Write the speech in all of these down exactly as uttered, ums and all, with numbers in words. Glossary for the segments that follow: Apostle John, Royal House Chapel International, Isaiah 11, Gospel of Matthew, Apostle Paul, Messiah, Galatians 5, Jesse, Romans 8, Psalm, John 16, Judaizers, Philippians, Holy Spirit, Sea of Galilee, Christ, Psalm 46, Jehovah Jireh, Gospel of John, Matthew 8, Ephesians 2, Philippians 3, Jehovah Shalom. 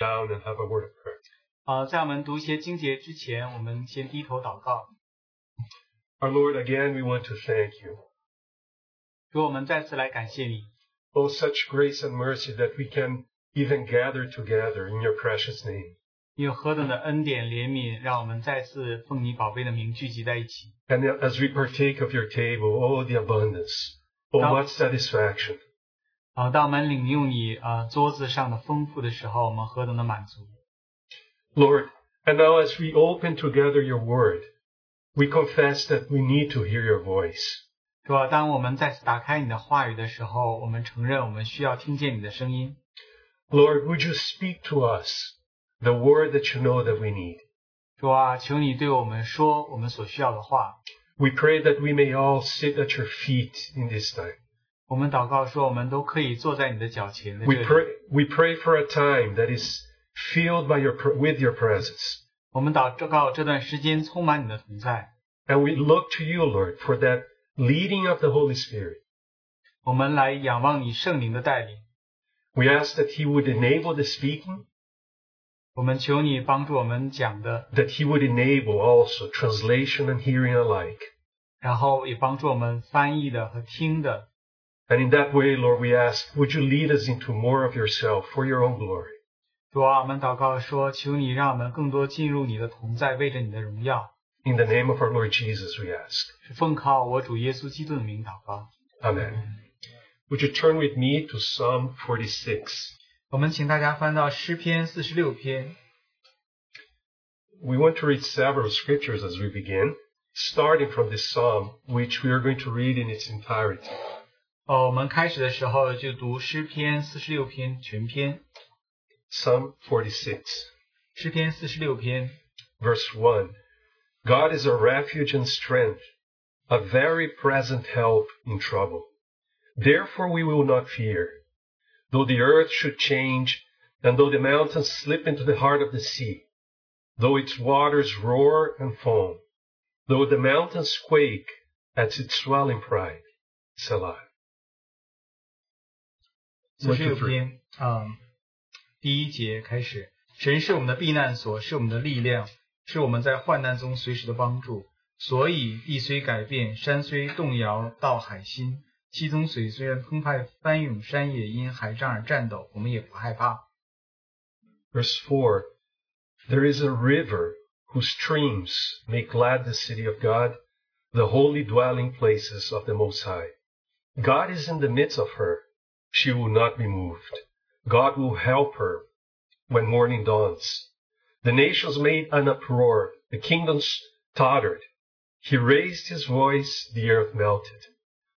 down and have a word of prayer. 好，在我们读一些经节之前，我们先低头祷告。Our Lord, again we want to thank you. 主，我们再次来感谢你。Oh, such grace and mercy that we can even gather together in your precious name. 你有何等的恩典怜悯，让我们再次奉你宝贝的名聚集在一起。And as we partake of your table, oh, the abundance, oh, what satisfaction! 啊，当我们领用你啊桌子上的丰富的时候，我们何等的满足！Lord, and now as we open together your word, we confess that we need to hear your voice. 主啊，当我们再次打开你的话语的时候，我们承认我们需要听见你的声音。Lord, would you speak to us the word that you know that we need? 主啊，求你对我们说我们所需要的话。We pray that we may all sit at your feet in this time. 我们祷告说，我们都可以坐在你的脚前。We pray, we pray for a time that is filled by your with your presence. 我们祷告这段时间充满你的同在。And we look to you, Lord, for that leading of the Holy Spirit. 我们来仰望你圣灵的带领。We ask that He would enable the speaking. 我们求你帮助我们讲的。That He would enable also translation and hearing alike. 然后也帮助我们翻译的和听的。And in that way, Lord, we ask, would you lead us into more of yourself for your own glory? 主啊，我们祷告说，求你让我们更多进入你的同在，为着你的荣耀。In the name of our Lord Jesus, we ask. 奉靠我主耶稣基督的名祷告。Amen. Would you turn with me to Psalm forty-six? 我们请大家翻到诗篇四十六篇。We want to read several scriptures as we begin, starting from this psalm, which we are going to read in its entirety. 哦，我们开始的时候就读诗篇四十六篇全篇。Psalm forty-six, 诗篇四十六篇 verse one. God is a refuge and strength, a very present help in trouble. Therefore we will not fear, though the earth should change, and though the mountains slip into the heart of the sea, though its waters roar and foam, though the mountains quake at its swelling pride. Selah. 四十六篇啊。第一节开始，神是我们的避难所，是我们的力量，是我们在患难中随时的帮助。所以地虽改变，山虽动摇，到海心，其中水虽然澎湃翻涌，山也因海涨而战抖，我们也不害怕。Verse four, there is a river whose streams make glad the city of God, the holy dwelling places of the Most High. God is in the midst of her; she will not be moved. God will help her when morning dawns. The nations made an uproar. The kingdoms tottered. He raised his voice. The earth melted.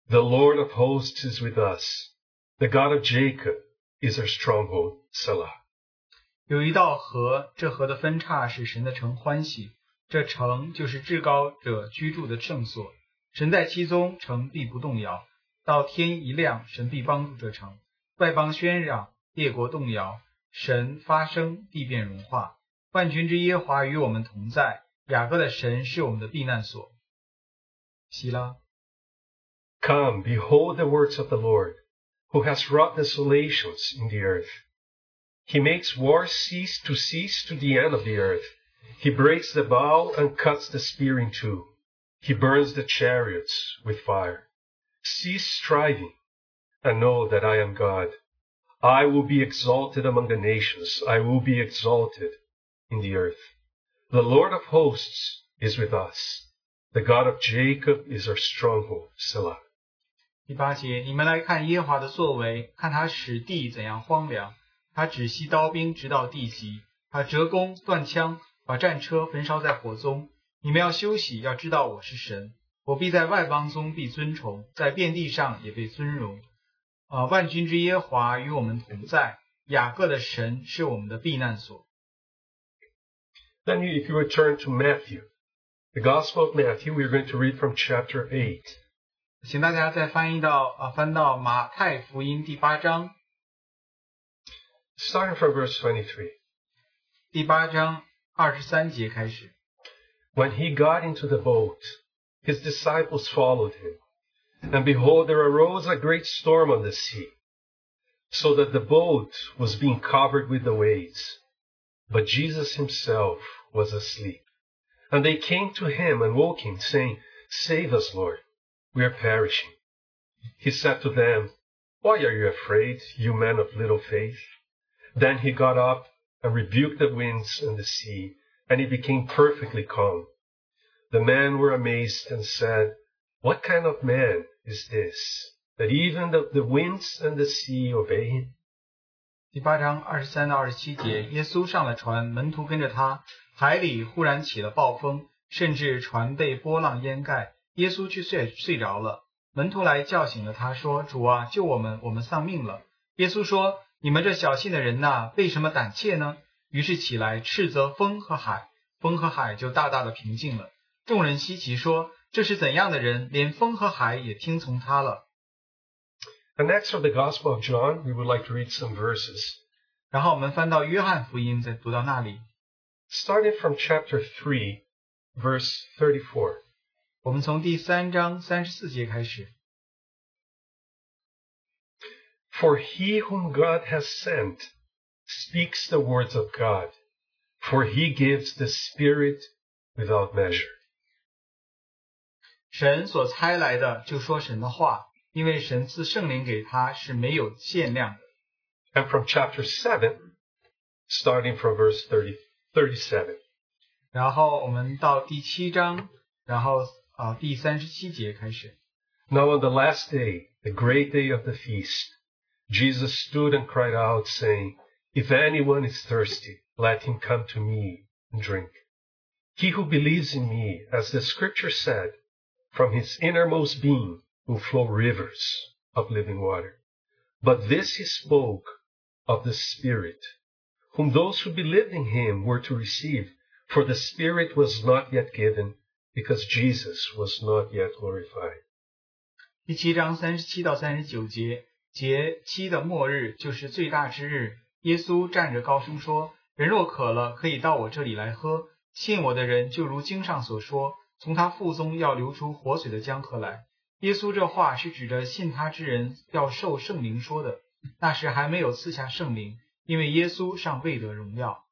The Lord of hosts is with us. The God of Jacob is our stronghold. Selah. 有一道河，这河的分叉使神的城欢喜。这城就是至高者居住的圣所。神在其中，城必不动摇。到天一亮，神必帮助这城。外邦喧嚷，列国动摇，神发声，地变融化。万军之耶和华与我们同在，雅各的神是我们的避难所。希拉 Come, behold the works of the Lord, who has wrought desolations in the earth. He makes war cease to cease to the end of the earth. He breaks the bow and cuts the spear in two. He burns the chariots with fire. Cease striving, and know that I am God. I will be exalted among the nations. I will be exalted in the earth. The Lord of hosts is with us. The God of Jacob is our stronghold. Selah. 第八节，你们来看耶和华的作为，看他使地怎样荒凉。他止息刀兵，直到地极；他折弓断枪，把战车焚烧在火中。你们要休息，要知道我是神。我必在外邦中被尊崇，在遍地上也被尊荣。啊，万军之耶和华与我们同在，雅各的神是我们的避难所。Then, if you return to Matthew, the Gospel of Matthew, we are going to read from chapter eight. 请大家再翻译到啊，翻到马太福音第八章。Starting from verse twenty-three. 第八章二十三节开始。When he got into the boat, his disciples followed him. And behold, there arose a great storm on the sea, so that the boat was being covered with the waves, But Jesus himself was asleep. And they came to him and woke him, saying, Save us, Lord, we are perishing. He said to them, Why are you afraid, you men of little faith? Then he got up and rebuked the winds and the sea, and it became perfectly calm. The men were amazed and said, What kind of man is this, that even the, the winds and the sea obey him? 第八章二十三到二十七节，耶稣上了船，门徒跟着他。海里忽然起了暴风，甚至船被波浪淹盖。耶稣却睡睡着了。门徒来叫醒了他，说：“主啊，救我们，我们丧命了。”耶稣说：“你们这小信的人呐，为什么胆怯呢？”于是起来斥责风和海，风和海就大大的平静了。众人稀奇说：“这是怎样的人，连风和海也听从他了？” And next from the Gospel of John, we would like to read some verses. 然后我们翻到约翰福音，再读到那里。Starting from chapter three, verse thirty-four. 我们从第三章三十四节开始。For he whom God has sent speaks the words of God, for he gives the Spirit without measure. 神所差来的就说神的话，因为神赐圣灵给他是没有限量的。And from chapter seven, starting from verse thirty-four.thirty-seven. 然后我们到第七章，然后啊第三十七节开始。Now on the last day, the great day of the feast, Jesus stood and cried out, saying, If anyone is thirsty, let him come to me and drink. He who believes in me, as the scripture said, from his innermost being will flow rivers of living water. But this he spoke of the Spirit, whom those who believed in him were to receive, for the Spirit was not yet given, because Jesus was not yet glorified. 第七章三十七到三十九节，节期的末日就是最大之日。耶稣站着高声说：“人若渴了，可以到我这里来喝。信我的人，就如经上所说，从他腹中要流出活水的江河来。”耶稣这话是指着信他之人要受圣灵说的。那时还没有赐下圣灵。因为耶稣尚未得荣耀。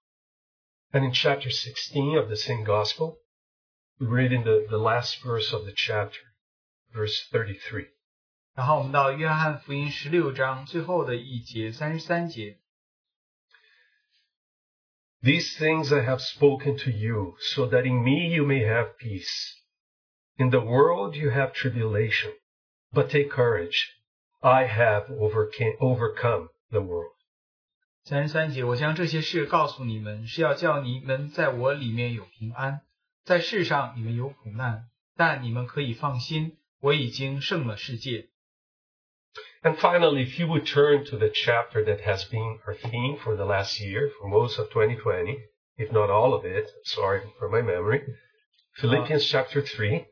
And in chapter sixteen of the same gospel, we read in the, the last verse of the chapter, verse thirty-three. 然后我们到约翰福音十六章最后的一节，三十三节。These things I have spoken to you, so that in me you may have peace. In the world you have tribulation, but take courage. I have overcame, overcome the world. 三十三节，我将这些事告诉你们，是要叫你们在我里面有平安。在世上你们有苦难，但你们可以放心，我已经胜了世界。And finally, if you would turn to the chapter that has been our theme for the last year, for most of twenty twenty, if not all of it, sorry for my memory, Philippians chapter three.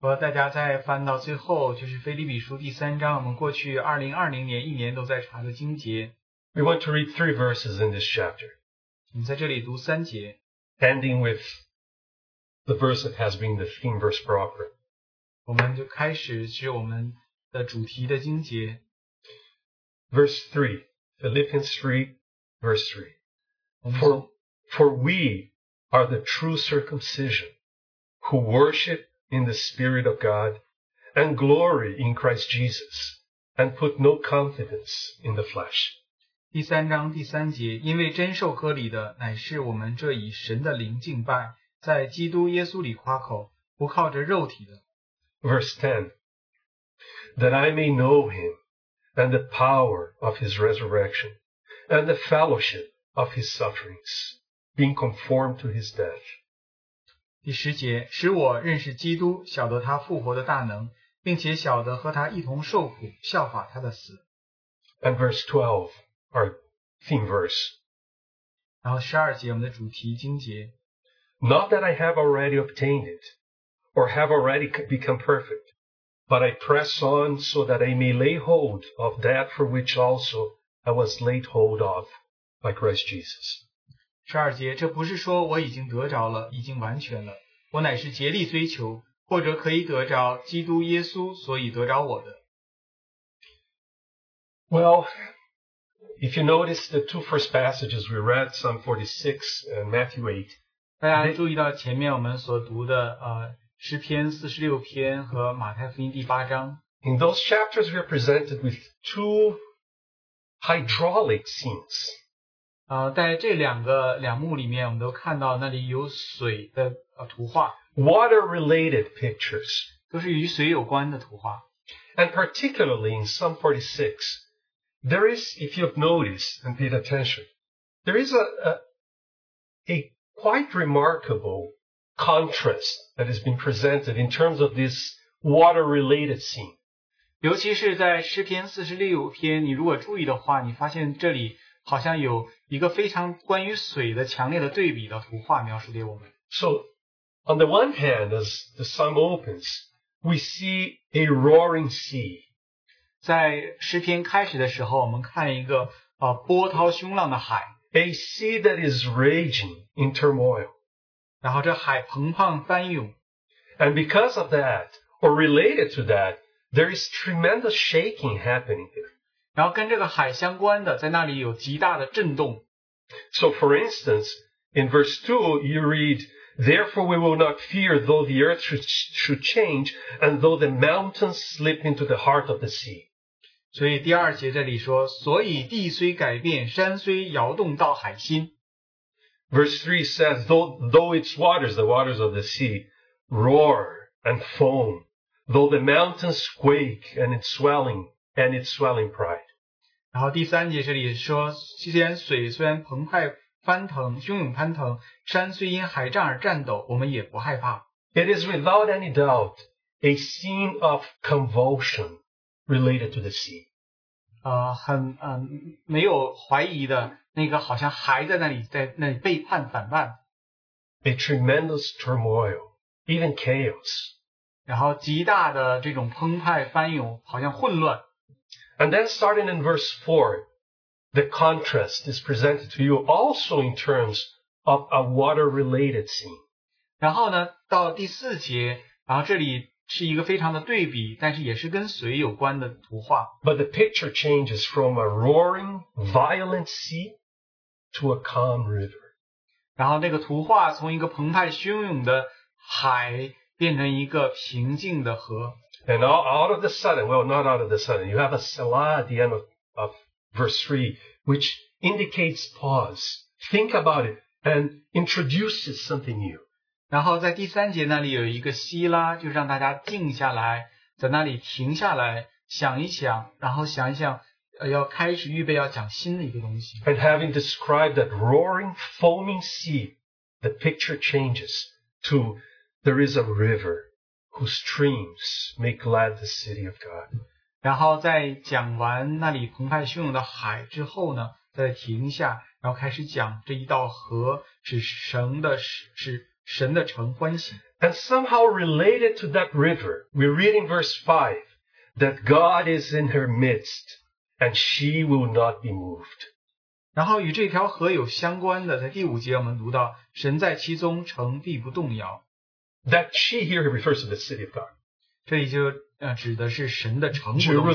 我大家再翻到最后，就是腓立比书第三章，我们过去二零二零年一年都在查的经节。We want to read three verses in this chapter, 我们在这里读三节 ending with the verse that has been the theme verse proper. 我们就开始是我们的主题的经节 Verse three, Philippians three, verse three. For, for we are the true circumcision, who worship in the Spirit of God, and glory in Christ Jesus, and put no confidence in the flesh. 第三章第三节，因为真受割礼的乃是我们这以神的灵敬拜，在基督耶稣里夸口，不靠着肉体的。Verse ten, that I may know him and the power of his resurrection and the fellowship of his sufferings, being conformed to his death. 第十节，使我认识基督，晓得他复活的大能，并且晓得和他一同受苦，效法他的死。And verse twelve.Our theme verse. 然后十二节，我们的主题经节。Not that I have already obtained it, or have already become perfect, but I press on so that I may lay hold of that for which also I was laid hold of by Christ Jesus. 十二节，这不是说我已经得着了，已经完全了，我乃是竭力追求，或者可以得着基督耶稣，所以得着我的。Well. If you notice the two first passages we read, Psalm forty-six and Matthew eight. 大家注意到前面我们所读的呃诗篇四十六篇和马太福音第八章。In those chapters, we are presented with two hydraulic scenes. 呃，在这两个两幕里面，我们都看到那里有水的呃图画。Water-related pictures. 都是与水有关的图画。And particularly in Psalm forty-six. There is, if you've noticed and paid attention, there is a, a, a quite remarkable contrast that has been presented in terms of this water-related scene. 尤其是在诗篇四十六篇，你如果注意的话，你发现这里好像有一个非常关于水的强烈的对比的图画描述给我们。So, on the one hand, as the psalm opens, we see a roaring sea. 在诗篇开始的时候，我们看一个呃波涛汹浪的海。A sea that is raging in turmoil. 然后这海澎湃翻涌。And because of that, or related to that, there is tremendous shaking happening here. 然后跟这个海相关的，在那里有极大的震动。So for instance, in verse two, you read, "Therefore we will not fear, though the earth should, should change, and though the mountains slip into the heart of the sea." 所以第二节这里说，所以地虽改变，山虽摇动到海心。Verse three says, though, though its waters, the waters of the sea, roar and foam, though the mountains quake and its swelling and its swelling pride. 然后第三节这里说，虽然水虽然澎湃翻腾，汹涌翻腾，山虽因海战而战抖，我们也不害怕。It is without any doubt a scene of convulsion. Related to the sea. 呃很呃没有怀疑的那个好像还在那里在那里背叛反叛。A tremendous turmoil, even chaos. 然后极大的这种澎湃翻涌好像混乱。And then starting in verse four, the contrast is presented to you also in terms of a water-related scene. 然后呢到第四节然后这里是一个非常的对比，但是也是跟水有关的图画。But the picture changes from a roaring, violent sea to a calm river. 然后那个图画从一个澎湃汹涌的海变成一个平静的河。And all, out of the sudden, well, not out of the sudden, you have a Selah at the end of, of verse three, which indicates pause. Think about it and introduces something new. 然后在第三节那里有一个希拉，就让大家静下来，在那里停下来，想一想，然后想一想，呃，要开始预备要讲新的一个东西。And having described that roaring, foaming sea, the picture changes to there is a river whose streams make glad the city of God. 然后在讲完那里澎湃汹涌的海之后呢，再停下，然后开始讲这一道河是神的，是是。神的城欢喜。And somehow related to that river, we read in verse five that God is in her midst, and she will not be moved. 然后与这条河有相关的，在第五节我们读到，神在其中，城必不动摇。That she here refers to the city of God. 这里就呃指的是神的城不动摇。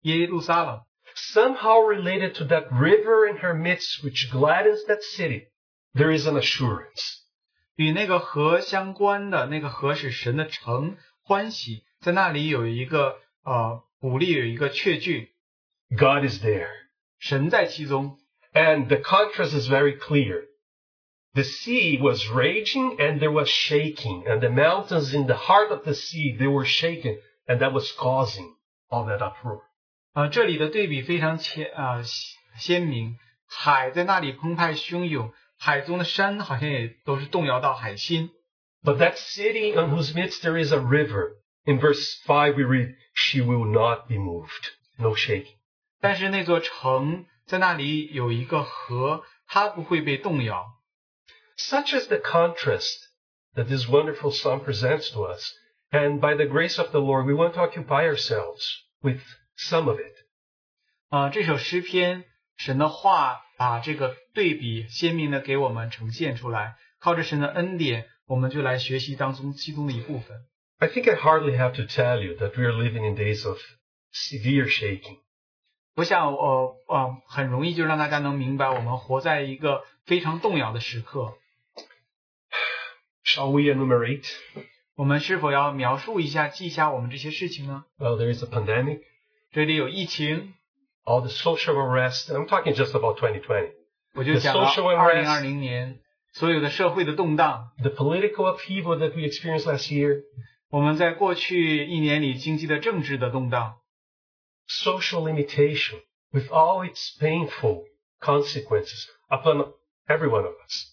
耶路撒冷。Somehow related to that river in her midst, which gladdens that city, there is an assurance. 与那个河相关的那个河使神的城欢喜，在那里有一个呃鼓励，有一个确据。God is there， 神在其中。And the contrast is very clear. The sea was raging and there was shaking, and the mountains in the heart of the sea they were shaken, and that was causing all that uproar. 啊、呃，这里的对比非常鲜啊、呃、鲜明，海在那里澎湃汹涌。海中的山好像也都是动摇到海心。But that city on whose midst there is a river, in verse five we read, she will not be moved, no shaking. 但是那座城在那里有一个河，它不会被动摇。Such is the contrast that this wonderful psalm presents to us, and by the grace of the Lord, we want to occupy ourselves with some of it. 啊，这首诗篇，神的话。把这个对比鲜明的给我们呈现出来，靠着神的恩典，我们就来学习当中其中的一部分。I think I hardly have to tell you that we are living in days of severe shaking. 我想呃呃很容易就让大家能明白我们活在一个非常动摇的时刻。Shall we enumerate? 我们是否要描述一下记一下我们这些事情呢？ Well, there is a pandemic. 这里有疫情。All the social unrest. I'm talking just about twenty twenty. 我就讲到二零二零年所有的社会的动荡。The political upheaval that we experienced last year. 我们在过去一年里经济的政治的动荡。Social limitation with all its painful consequences upon every one of us.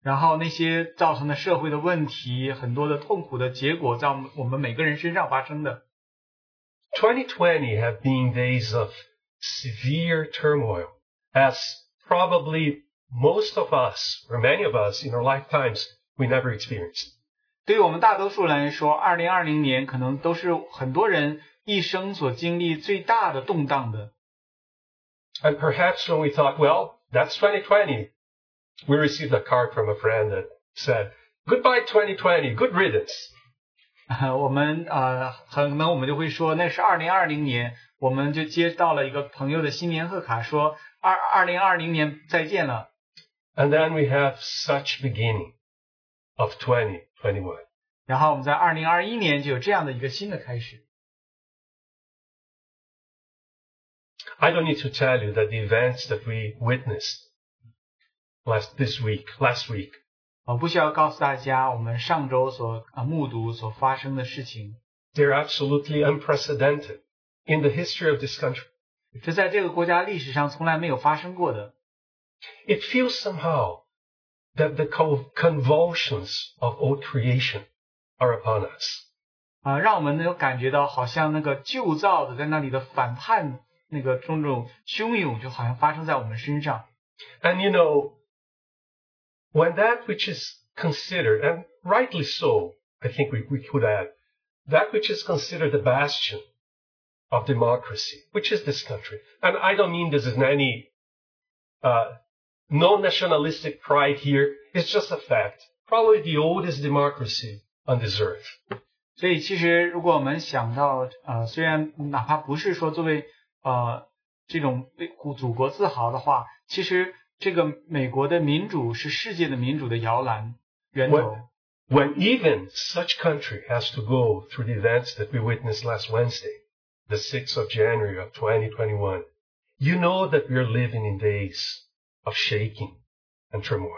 然后那些造成的社会的问题，很多的痛苦的结果在我们每个人身上发生的。twenty twenty have been days of severe turmoil, as probably most of us, or many of us in our lifetimes, we never experienced. 对于我们大多数人来说 ,二零二零 年可能都是很多人一生所经历最大的动荡的。And perhaps when we thought, well, that's twenty twenty, we received a card from a friend that said, goodbye twenty twenty, good riddance. 我们呃可能我们就会说那是二零二零年，我们就接到了一个朋友的新年贺卡说 ,二零二零 年再见了。And then we have such beginning of twenty twenty-one. 然后我们在二零二一年就有这样的一个新的开始。I don't need to tell you that the events that we witnessed last this week, last week. 我不需要告诉大家我们上周所目睹所发生的事情。They're absolutely unprecedented in the history of this country. 这在这个国家历史上从来没有发生过的。It feels somehow that the convulsions of old creation are upon us. 啊，让我们能感觉到好像那个旧造的在那里的反叛。那个种种汹涌就好像发生在我们身上。And you know, when that which is considered, and rightly so, I think we, we could add, that which is considered the bastion of democracy, which is this country. And I don't mean this is any, uh, no nationalistic pride here. It's just a fact. Probably the oldest democracy on this earth. 所以其实如果我们想到，呃，虽然哪怕不是说作为呃，这种为祖国自豪的话，其实这个美国的民主是世界的民主的摇篮源头。When, when even such country has to go through the events that we witnessed last Wednesday, the sixth of January of twenty twenty-one, you know that we are living in days of shaking and turmoil.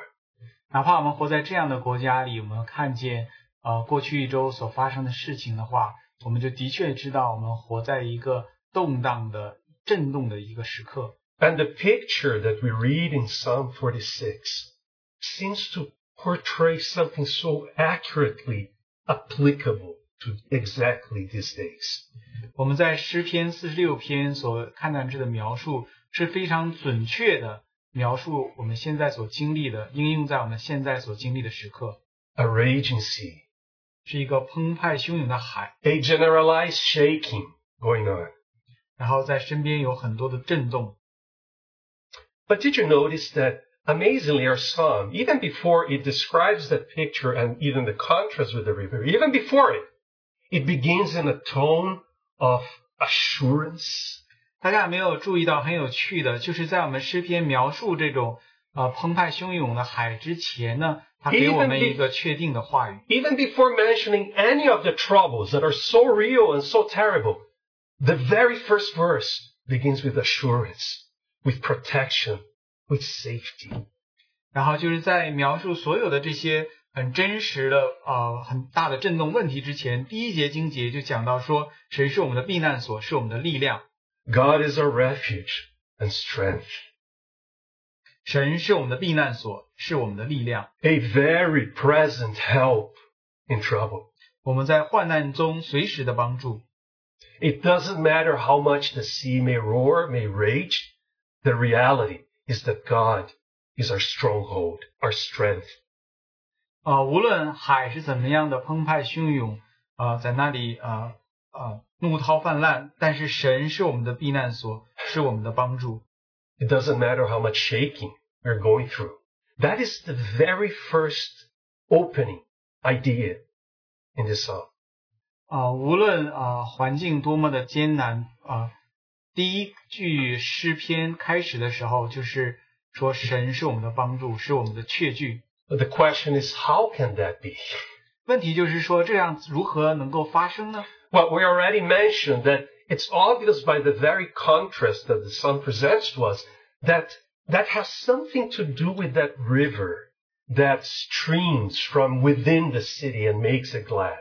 哪怕我们活在这样的国家里，我们看见呃过去一周所发生的事情的话，我们就的确知道我们活在一个动荡的震动的一个时刻。 And the picture that we read in Psalm forty-six seems to portray something so accurately applicable to exactly these days. 我们在诗篇四十六篇所看到的描述是非常准确的描述我们现在所经历的，应用在我们现在所经历的时刻。 A raging sea. 是一个澎湃汹涌的海。 A generalized shaking going on.然后在身边有很多的震动。But did you notice that amazingly our psalm, even before it describes that picture and even the contrast with the river, even before it, it begins in a tone of assurance. 大家没有注意到很有趣的，就是在我们诗篇描述这种呃澎湃汹涌的海之前呢，它给我们一个确定的话语。Even before mentioning any of the troubles that are so real and so terrible.The very first verse begins with assurance, with protection, with safety. 然后就是在描述所有的这些很真实的呃很大的震动问题之前，第一节经节就讲到说，谁是我们的避难所，是我们的力量。God is our refuge and strength. 神是我们的避难所，是我们的力量。A very present help in trouble. 我们在患难中随时的帮助。It doesn't matter how much the sea may roar, may rage. The reality is that God is our stronghold, our strength. 呃，无论海是怎么样的澎湃汹涌，呃，在那里呃呃怒涛泛滥，但是神是我们的避难所，是我们的帮助。It doesn't matter how much shaking we're going through. That is the very first opening idea in this song.呃、无论呃环境多么的艰难，呃第一句诗篇开始的时候就是说神是我们的帮助，是我们的确据。But the question is, how can that be? 问题就是说这样如何能够发生呢？ Well, we already mentioned that it's obvious by the very contrast that the Psalm presents to us that that has something to do with that river that streams from within the city and makes it glad.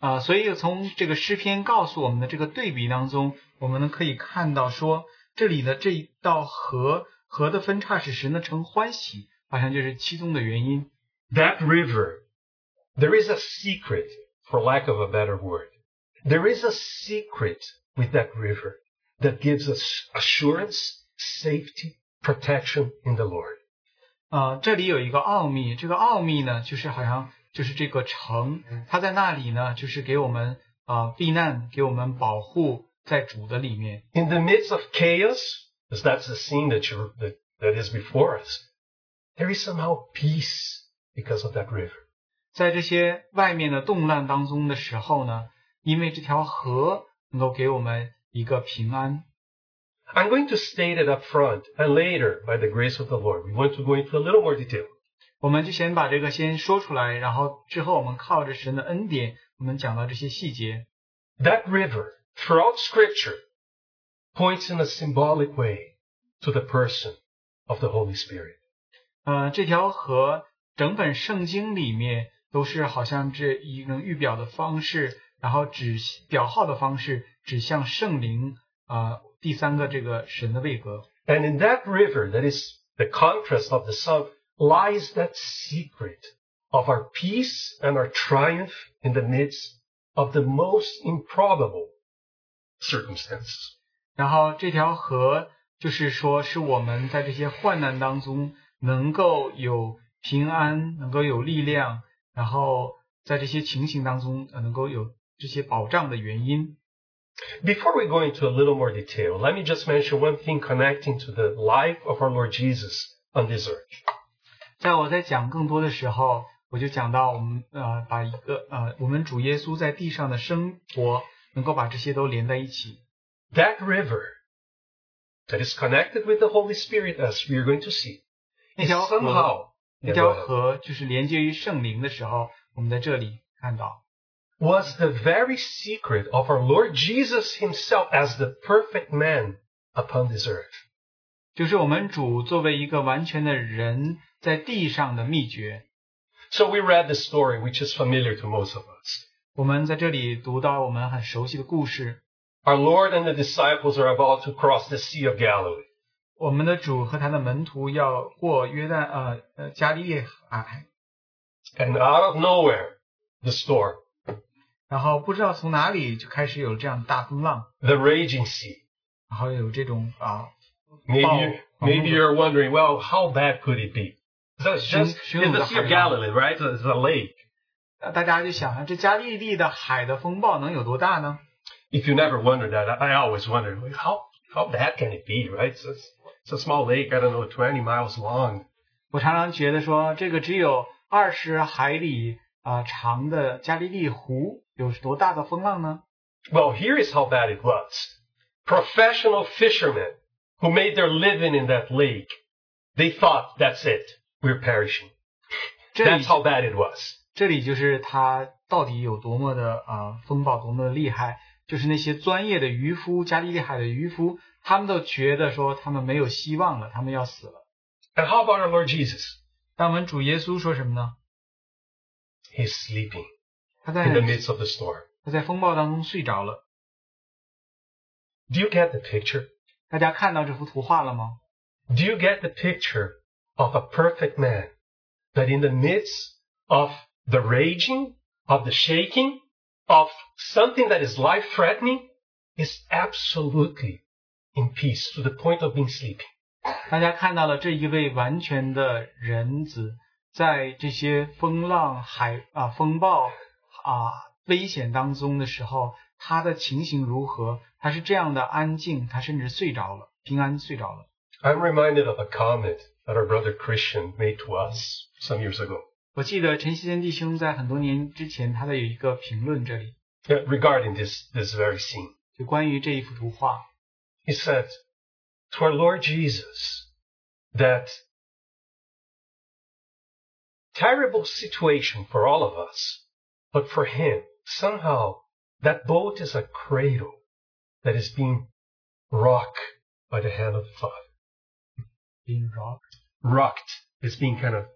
啊、呃，所以从这个诗篇告诉我们的这个对比当中，我们呢可以看到说，这里的这一道河，河的分叉使神呢成欢喜，好像就是其中的原因。That river, there is a secret, for lack of a better word. There is a secret with that river that gives us assurance, safety, protection in the Lord. 啊、呃，这里有一个奥秘，这个奥秘呢，就是好像。就是这个城，它在那里呢，就是给我们啊、呃、避难，给我们保护在主的里面。In the midst of chaos, because that's the scene that you that, that is before us, there is somehow peace because of that river. 在这些外面的动乱当中的时候呢，因为这条河能够给我们一个平安。I'm going to state it up front, and later, by the grace of the Lord, we want to go into a little more detail. 我们就先把这个先说出来，然后之后我们靠着神的恩典，我们讲到这些细节。That river, throughout Scripture, points in a symbolic way to the person of the Holy Spirit. 呃，这条河整本圣经里面都是好像这一种预表的方式，然后指表号的方式指向圣灵啊、呃，第三个这个神的位格。And in that river, that is the contrast of the sun.Lies that secret of our peace and our triumph in the midst of the most improbable circumstances. 然后这条河就是说是我们在这些患难当中能够有平安，能够有力量，然后在这些情形当中能够有这些保障的原因。Before we go into a little more detail, let me just mention one thing connecting to the life of our Lord Jesus on this earth.在我在讲更多的时候，我就讲到我们呃把一个呃我们主耶稣在地上的生活，能够把这些都连在一起。That river that is connected with the Holy Spirit, as we are going to see, 那条河 somehow 那条河就是连接于圣灵的时候，我们在这里看到。Was the very secret of our Lord Jesus Himself as the perfect man upon this earth. 就是我们主作为一个完全的人。在地上的秘诀。So we read the story, which is familiar to most of us. 我们在这里读到我们很熟悉的故事。Our Lord and the disciples are about to cross the Sea of Galilee. 我们的主和他的门徒要过约旦呃呃加利利海。And out of nowhere, the storm. 然后不知道从哪里就开始有这样的大风浪。The raging sea. 然后有这种啊。Maybe maybe you're wondering, well, how bad could it be?So it's just in the Sea of Galilee, right? It's a lake. 大家就想，这加利利的海的风暴能有多大呢？ If you never wondered that, I always wondered how how bad can it be, right? It's a, it's a small lake, I don't know, twenty miles long. 我常常觉得说，这个只有二十海里啊、呃、长的加利利湖有多大的风浪呢 ？Well, here is how bad it was. Professional fishermen who made their living in that lake, they thought that's it.We're perishing. That's how bad it was. 这里就是它到底有多么的呃风暴多么的厉害，就是那些专业的渔夫，加利利海的渔夫，他们都觉得说他们没有希望了，他们要死了。And how about our Lord Jesus? 但我们主耶稣说什么呢？ He's sleeping in the midst of the storm. 他在风暴当中睡着了。Do you get the picture? 大家看到这幅图画了吗 ？Do you get the picture?Of a perfect man, that in the midst of the raging, of the shaking, of something that is life-threatening, is absolutely in peace to the point of being sleeping. 大家看到了这一位完全的人子，在这些风浪、海啊、风暴啊、危险当中的时候，他的情形如何？他是这样的安静，他甚至睡着了，平安睡着了。I'm reminded of a comment.That our brother Christian made to us some years ago. 我记得陈锡坚弟兄在很多年之前他的有一个评论这里。Regarding this, this very scene. 就关于这一幅图画。he said to our Lord Jesus that terrible situation for all of us, but for him, somehow, that boat is a cradle that is being rocked by the hand of the Father. Being rocked? Rocked. It's being kind of,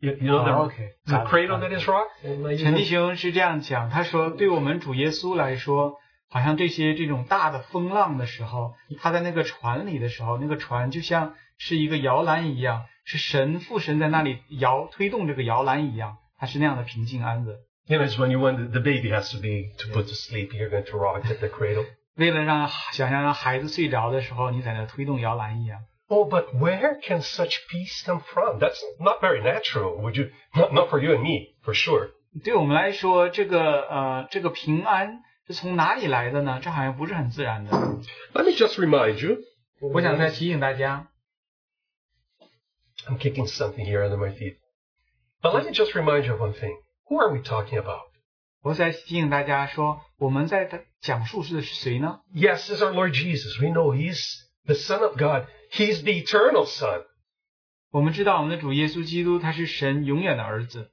you, you know, oh, the, okay. the cradle that is rocked. 陈弟兄是这样讲，他说，对我们主耶稣来说，好像这些这种大的风浪的时候，他在那个船里的时候，那个船就像是一个摇篮一样，是神父神在那里摇推动这个摇篮一样，它是那样的平静安稳。You know, it's when you want the baby has to be to put to sleep, you're going to rock at the cradle. 为了让想象让孩子睡着的时候，你在那推动摇篮一样。Oh, but where can such peace come from? That's not very natural. Would you? Not, not for you and me, for sure. 对我们来说，这个呃，这个平安是从哪里来的呢？这好像不是很自然的。Let me just remind you. 我想再提醒大家。I'm kicking something here under my feet. But let me just remind you of one thing. Who are we talking about? 我在提醒大家说，我们在讲述的是谁呢 ？Yes, it's our Lord Jesus. We know He's the Son of God. He's the eternal Son. 我们知道我们的主耶稣基督，他是神永远的儿子。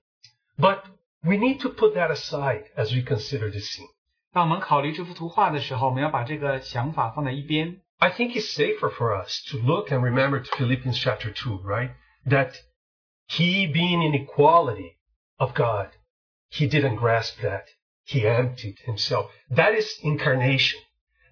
But we need to put that aside as we consider this scene. 当我们考虑这幅图画的时候，我们要把这个想法放在一边。I think it's safer for us to look and remember to Philippians chapter two, right? That he being in equality of God, he didn't grasp that. He emptied himself. That is incarnation.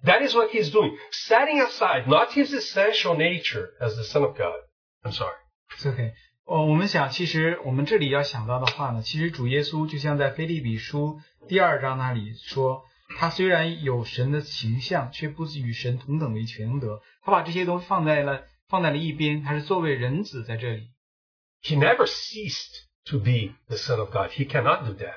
That is what he's doing. Setting aside not his essential nature as the Son of God. I'm sorry. It's okay. 哦，我们想，其实我们这里要想到的话呢，其实主耶稣就像在腓立比书第二章那里说。他虽然有神的形象，却不与神同等为权德。他把这些东西放在了放在了一边，他是作为人子在这里。He never ceased to be the Son of God. He cannot do that.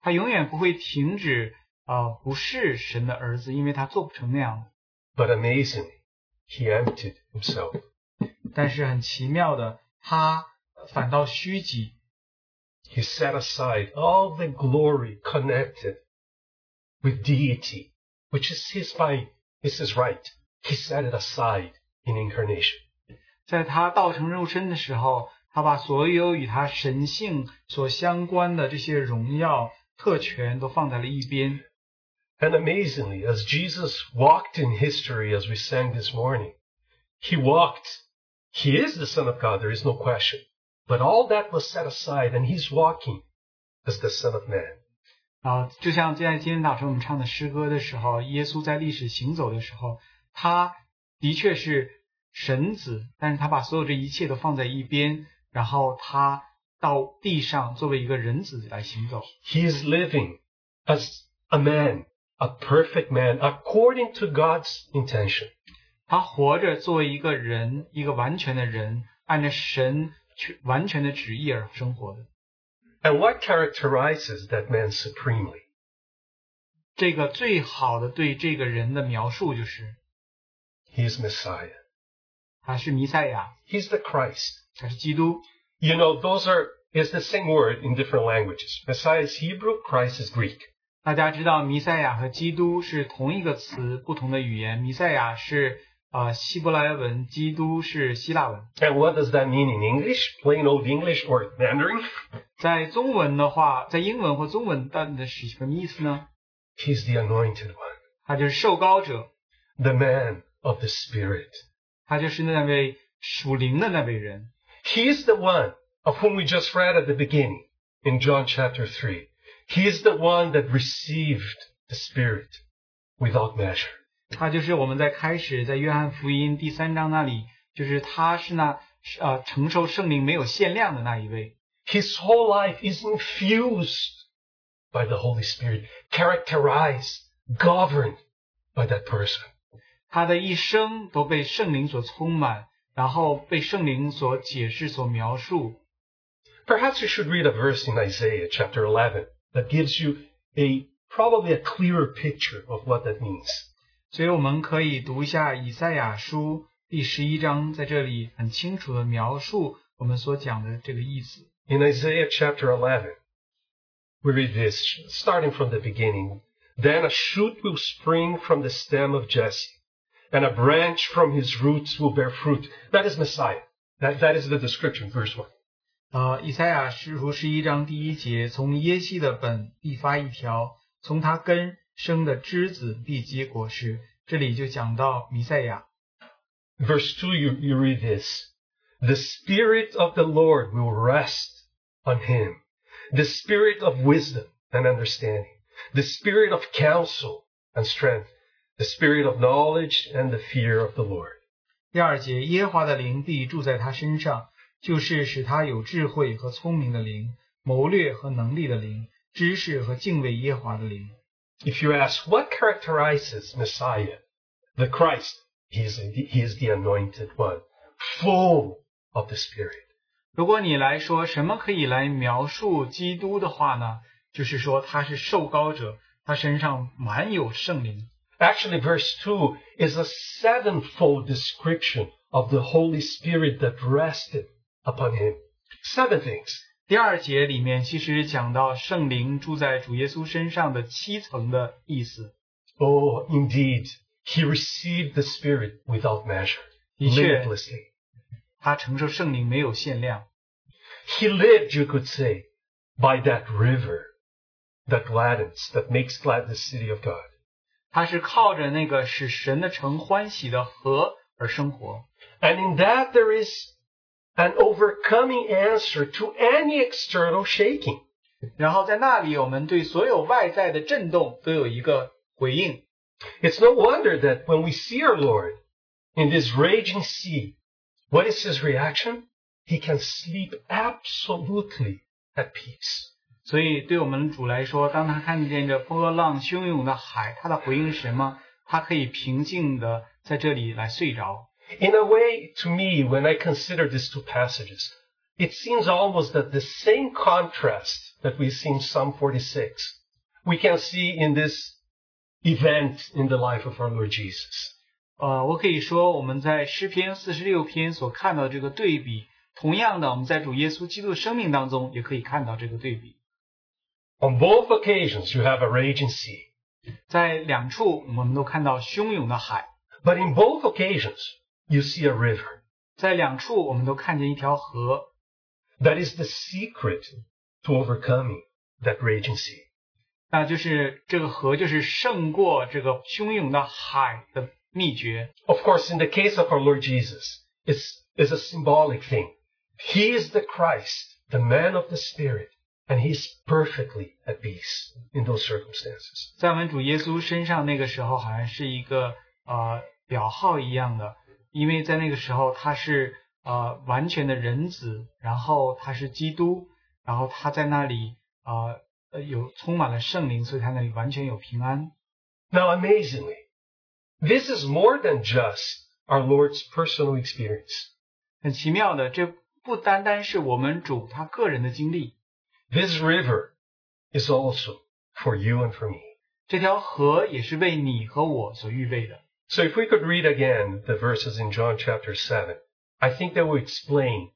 他永远不会停止啊、呃，不是神的儿子，因为他做不成那样。But amazingly, he emptied himself. 但是很奇妙的，他反倒虚己。He set aside all the glory connected.With deity, which is his right, this is right. He set it aside in incarnation. 在他道成肉身的时候，他把所有与他神性所相关的这些荣耀特权都放在了一边。And amazingly, as Jesus walked in history, as we sang this morning, he walked. He is the Son of God. There is no question. But all that was set aside, and he's walking as the Son of Man.啊，就像在今天早晨我们唱的诗歌的时候，耶稣在历史行走的时候，他的确是神子，但是他把所有这一切都放在一边，然后他到地上作为一个人子来行走。He is living as a man, a perfect man, according to God's intention. 他活着作为一个人，一个完全的人，按照神完全的旨意而生活的。And what characterizes that man supremely? 这个最好的对这个人的描述就是 He is Messiah. 他是弥赛亚。He is the Christ. 他是基督。You know, those are it's the same word in different languages. Messiah is Hebrew, Christ is Greek. 大家知道弥赛亚和基督是同一个词，不同的语言。弥赛亚是啊、呃、希伯来文，基督是希腊文。And what does that mean in English? Plain old English or Mandarin? 在中文的话，在英文或中文到底是什么意思呢 ？He's the anointed one. 他就是受膏者。The man of the spirit. 他就是那位属灵的那位人。He is the one of whom we just read at the beginning in John chapter three. He is the one that received the Spirit without measure. 他就是我们在开始在约翰福音第三章那里，就是他是那呃承受圣灵没有限量的那一位。His whole life is infused by the Holy Spirit, characterized, governed by that person. 他的一生都被圣灵所充满，然后被圣灵所解释、所描述。Perhaps you should read a verse in Isaiah chapter eleven that gives you a probably a clearer picture of what that means. 所以我们可以读一下以赛亚书第十一章，在这里很清楚地描述我们所讲的这个意思。In Isaiah chapter eleven, we read this, starting from the beginning. Then a shoot will spring from the stem of Jesse, and a branch from his roots will bear fruit. That is Messiah. That, that is the description, verse one. 啊，以赛亚诗书十一章第一节，从耶西的本必发一条，从他根生的枝子必结果实。这里就讲到弥赛亚。Verse two, you you read this: The Spirit of the Lord will rest on him, the Spirit of wisdom and understanding, the Spirit of counsel and strength, the Spirit of knowledge and the fear of the Lord. 第二节，耶和华的灵必住在他身上。就是使他有智慧和聪明的灵，谋略和能力的灵，知识和敬畏耶和华的灵。If you ask what characterizes Messiah, the Christ, he is, he is the anointed one, full of the Spirit. 如果你来说什么可以来描述基督的话呢？就是说他是受膏者，他身上满有圣灵。Actually, verse two is a sevenfold description of the Holy Spirit that rested upon him. Seven things. 第二节里面其实讲到圣灵住在主耶稣身上的七层的意思。Oh, indeed, he received the Spirit without measure, limitlessly. 他承受圣灵没有限量。He lived, you could say, by that river that gladdens, that makes glad the city of God. 他是靠着那个使神的城欢喜的河而生活。And in that there is an overcoming answer to any external shaking. 然后在那里我们对所有外在的震动都有一个回应。It's no wonder that when we see our Lord in this raging sea, what is his reaction? He can sleep absolutely at peace. 所以对我们主来说，当他看见这波浪汹涌的海，他的回应是什么？他可以平静的在这里来睡着。In a way, to me, when I consider these two passages, it seems almost that the same contrast that we see in Psalm forty-six, we can see in this event in the life of our Lord Jesus. 呃，我可以说，我们在诗篇四十六篇所看到这个对比，同样的，我们在主耶稣基督的生命当中也可以看到这个对比。On both occasions, you have a raging sea. 在两处，我们都看到汹涌的海。But in both occasions, you see a river. 在两处我们都看见一条河。That is the secret to overcoming that raging sea. 那就是这个河就是胜过这个汹涌的海的秘诀。Of course, in the case of our Lord Jesus, it's, it's a symbolic thing. He is the Christ, the man of the Spirit, and he's perfectly at peace in those circumstances. 在我们主耶稣身上那个时候好像是一个呃表号一样的。因为在那个时候他是呃完全的人子，然后他是基督，然后他在那里呃有充满了圣灵，所以他那里完全有平安。Now amazingly, this is more than just our Lord's personal experience. 很奇妙的，这不单单是我们主他个人的经历。This river is also for you and for me. 这条河也是为你和我所预备的。So if we could read again the verses in John chapter seven, I think they will explain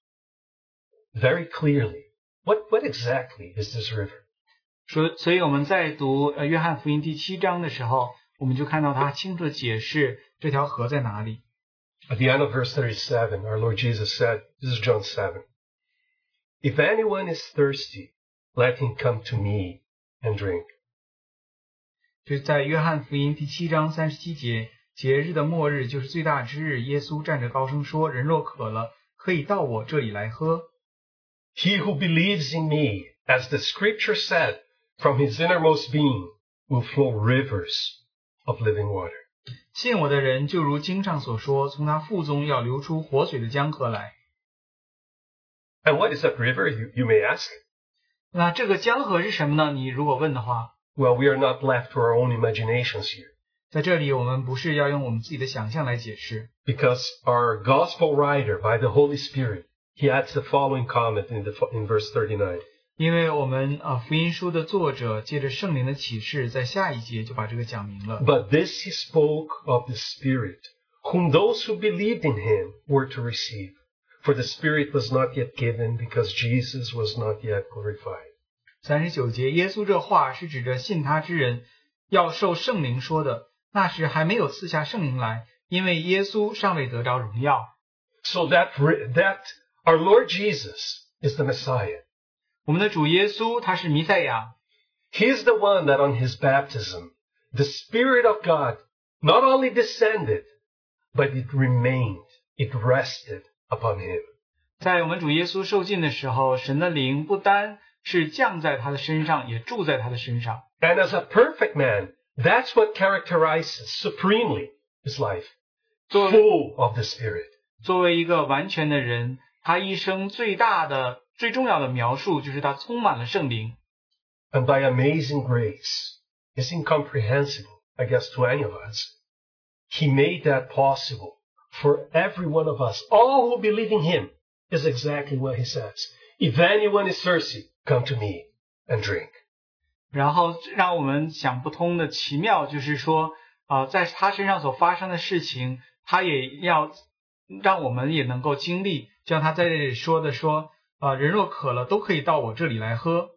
very clearly what, what exactly is this river. 所以我们在读约翰福音第七章的时候，我们就看到他清楚地解释这条河在哪里。At the end of verse thirty-seven, our Lord Jesus said, this is John seven, If anyone is thirsty, let him come to me and drink. 就在约翰福音第七章三十七节，节日的末日就是最大之日，耶稣站着高声说，人若渴了，可以到我这里来喝。He who believes in me, as the scripture said, from his innermost being will flow rivers of living water. 信我的人就如经上所说，从他腹中要流出活水的江河来。And what is that river, you, you may ask? 那这个江河是什么呢？你如果问的话。Well, we are not left to our own imaginations here. 在这里我们不是要用我们自己的想象来解释。Because our gospel writer by the Holy Spirit, he adds the following comment in, the, in verse thirty-nine. 因为我们啊福音书的作者借着圣灵的启示，在下一节就把这个讲明了。But this he spoke of the Spirit, whom those who believed in him were to receive. For the Spirit was not yet given, because Jesus was not yet glorified. 三十九节，耶稣这话是指着信他之人要受圣灵说的。那时还没有赐下圣灵来，因为耶稣尚未得着荣耀。So that, that our Lord Jesus is the Messiah. 我们的主耶稣他是弥赛亚。He is the one that on his baptism, the Spirit of God not only descended, but it remained, it rested upon him. 在我们主耶稣受浸的时候，神的灵不单是降在他的身上，也住在他的身上。And as a perfect man, that's what characterizes supremely his life, full of the Spirit. 作为一个完全的人，他一生最大的、最重要的描述就是他充满了圣灵。And by amazing grace, it's incomprehensible, I guess, to any of us. He made that possible for every one of us. All who believe in him is exactly what he says. If anyone is thirsty, come to me and drink. 然后让我们想不通的奇妙就是说、呃、在他身上所发生的事情，他也要让我们也能够经历，就像他在这里说的说、呃、人若渴了都可以到我这里来喝。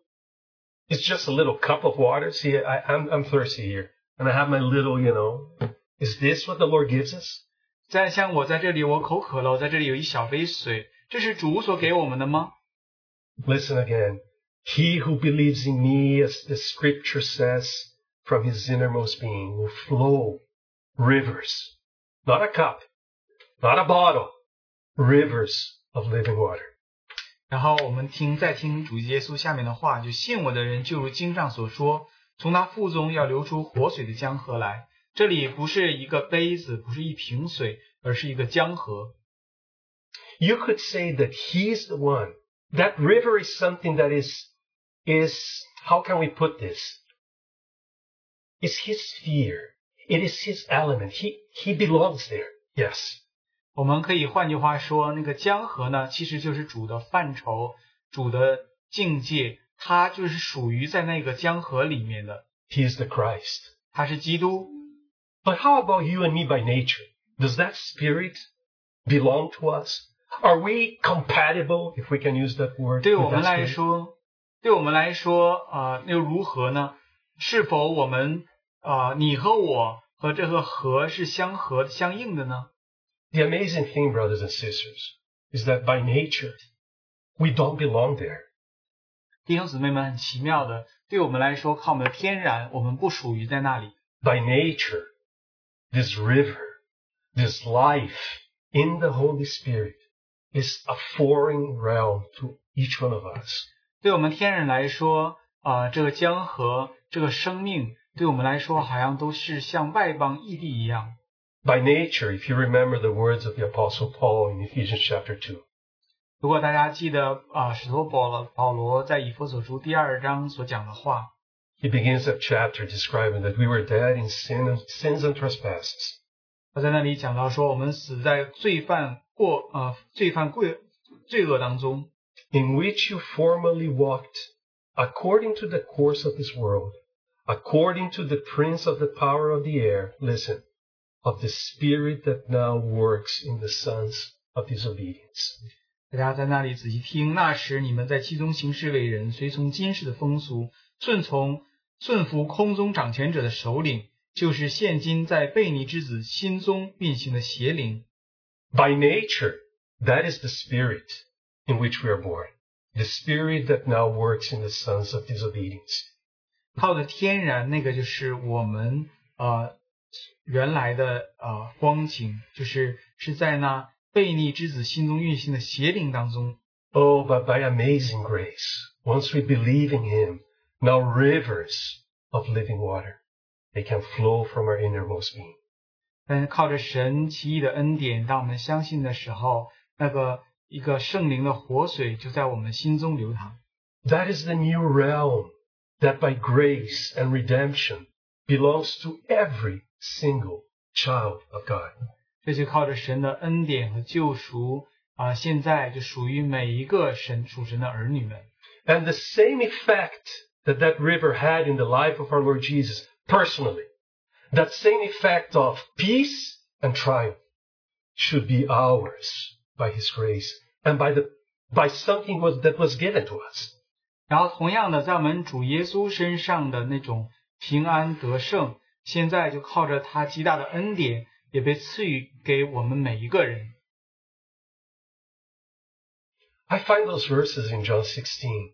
It's just a little cup of water. See, I, I'm, I'm thirsty here. And I have my little, you know, is this what the Lord gives us? 再像我在这里，我口渴了，我在这里有一小杯水，这是主所给我们的吗？ Listen again. He who believes in me, as the scripture says, from his innermost being will flow rivers, not a cup, not a bottle, rivers of living water. 然后我们听再听主耶稣下面的话，就信我的人就如经上所说，从他腹中要流出活水的江河来。这里不是一个杯子，不是一瓶水，而是一个江河。You could say that he's the one. That river is something that is, is, how can we put this? It's his sphere. It is his element. He, he belongs there. Yes.我们可以换句话说，那个江河呢，其实就是主的范畴，主的境界，它就是属于在那个江河里面的。He is the Christ. 他是基督。But how about you and me by nature? Does that spirit belong to us? Are we compatible, if we can use that word? 对我们来说，对我们来说，啊、呃，又如何呢？是否我们啊、呃，你和我和这个河是相合相应的呢？The amazing thing, brothers and sisters, is that by nature, we don't belong there. 弟兄姊妹们，很奇妙的，对我们来说，靠我们的天然，我们不属于在那里。By nature, this river, this life in the Holy Spirit is a foreign realm to each one of us. 对我们天然来说，啊、呃，这个江河，这个生命，对我们来说，好像都是像外邦异地一样。By nature, if you remember the words of the Apostle Paul in Ephesians chapter two. 如果大家记得啊，使徒保罗在以弗所书第二章所讲的话。He begins that chapter describing that we were dead in sin, sins and trespasses. 他在那里讲到说，我们死在罪犯过啊罪犯过罪恶当中。In which you formerly walked, according to the course of this world, according to the prince of the power of the air. Listen. Of the spirit that now works in the sons of disobedience. 大家在那里仔细听，那时你们在其中行事为人，随从今世的风俗，顺从顺服空中掌权者的首领，就是现今在悖逆之子心中运行的邪灵。By nature, that is the spirit in which we are born, the spirit that now works in the sons of disobedience. 靠的天然，那个就是我们呃。原来的呃光景，就是是在那悖逆之子心中运行的邪灵当中。Oh, but by amazing grace, once we believe in Him, now rivers of living water, they can flow from our innermost being. 但靠着神奇异的恩典，当我们相信的时候，那个一个圣灵的活水就在我们心中流淌。That is the new realm that by grace and redemption belongs to every.Single child of God. 这就靠着神的恩典和救赎啊，现在就属于每一个神属神的儿女们。And the same effect that that river had in the life of our Lord Jesus personally, that same effect of peace and triumph should be ours by His grace and by the by something was, that was given to us. 然后同样的，在我们主耶稣身上的那种平安得胜。现在就靠着他极大的恩典也被赐予给我们每一个人。I find those verses in John sixteen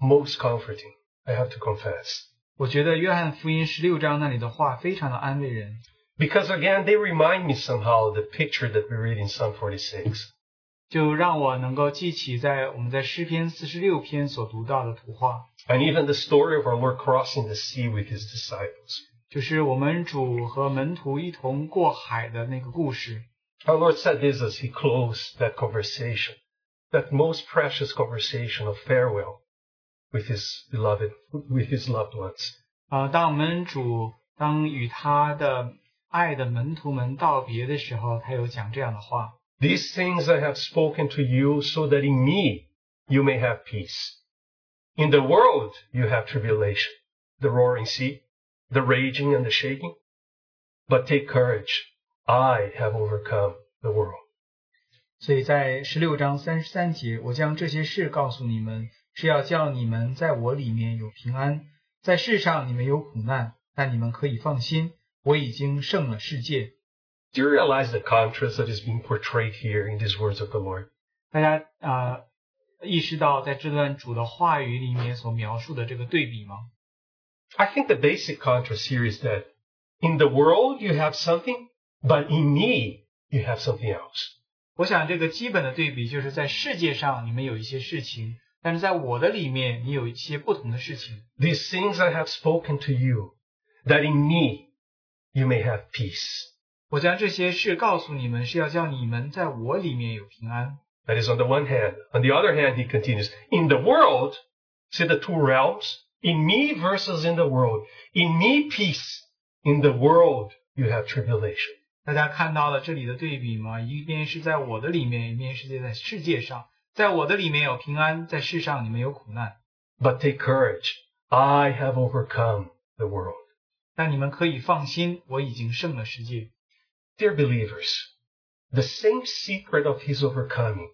most comforting, I have to confess. 我觉得约翰福音十六章那里的话非常的安慰人。Because again, they remind me somehow of the picture that we read in Psalm forty-six. 就让我能够记起在我们在诗篇四十六篇所读到的图画。And even the story of our Lord crossing the sea with his disciples. 就是我们主和门徒一同过海的那个故事。Our Lord said this as he closed that conversation, that most precious conversation of farewell with his beloved, with his loved ones. 啊，当我们主当与他的爱的门徒们道别的时候，他有讲这样的话。These things I have spoken to you, so that in me you may have peace. In the world you have tribulation, the roaring sea, the raging and the shaking. But take courage, I have overcome the world. 所以在十六章三十三节，我将这些事告诉你们，是要叫你们在我里面有平安。在世上你们有苦难，但你们可以放心，我已经胜了世界。Do you realize the contrast that is being portrayed here in these words of the Lord? 大家啊，意识到在这段主的话语里面所描述的这个对比吗？ I think the basic contrast here is that in the world you have something, but in me you have something else. 我想这个基本的对比就是在世界上你们有一些事情，但是在我的里面你有一些不同的事情。These things I have spoken to you, that in me you may have peace. 我将这些事告诉你们，是要叫你们在我里面有平安。That is on the one hand. On the other hand, he continues, in the world, see the two realms, in me versus in the world. In me, peace. In the world, you have tribulation. 大家看到了这里的对比吗？一边是在我的里面，一边是在世界上。在我的里面有平安，在世上你们有苦难。But take courage. I have overcome the world. 但你们可以放心，我已经胜了世界。Dear believers, the same secret of his overcoming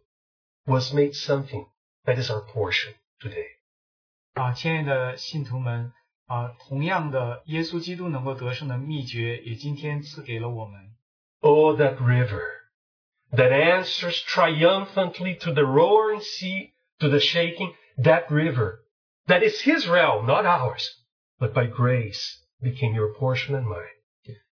was made something that is our portion today. 啊，亲爱的信徒们，啊，同样的，耶稣基督能够得胜的秘诀，也今天赐给了我们。Oh, that river that answers triumphantly to the roaring sea, to the shaking, that river that is his realm, not ours, but by grace became your portion and mine.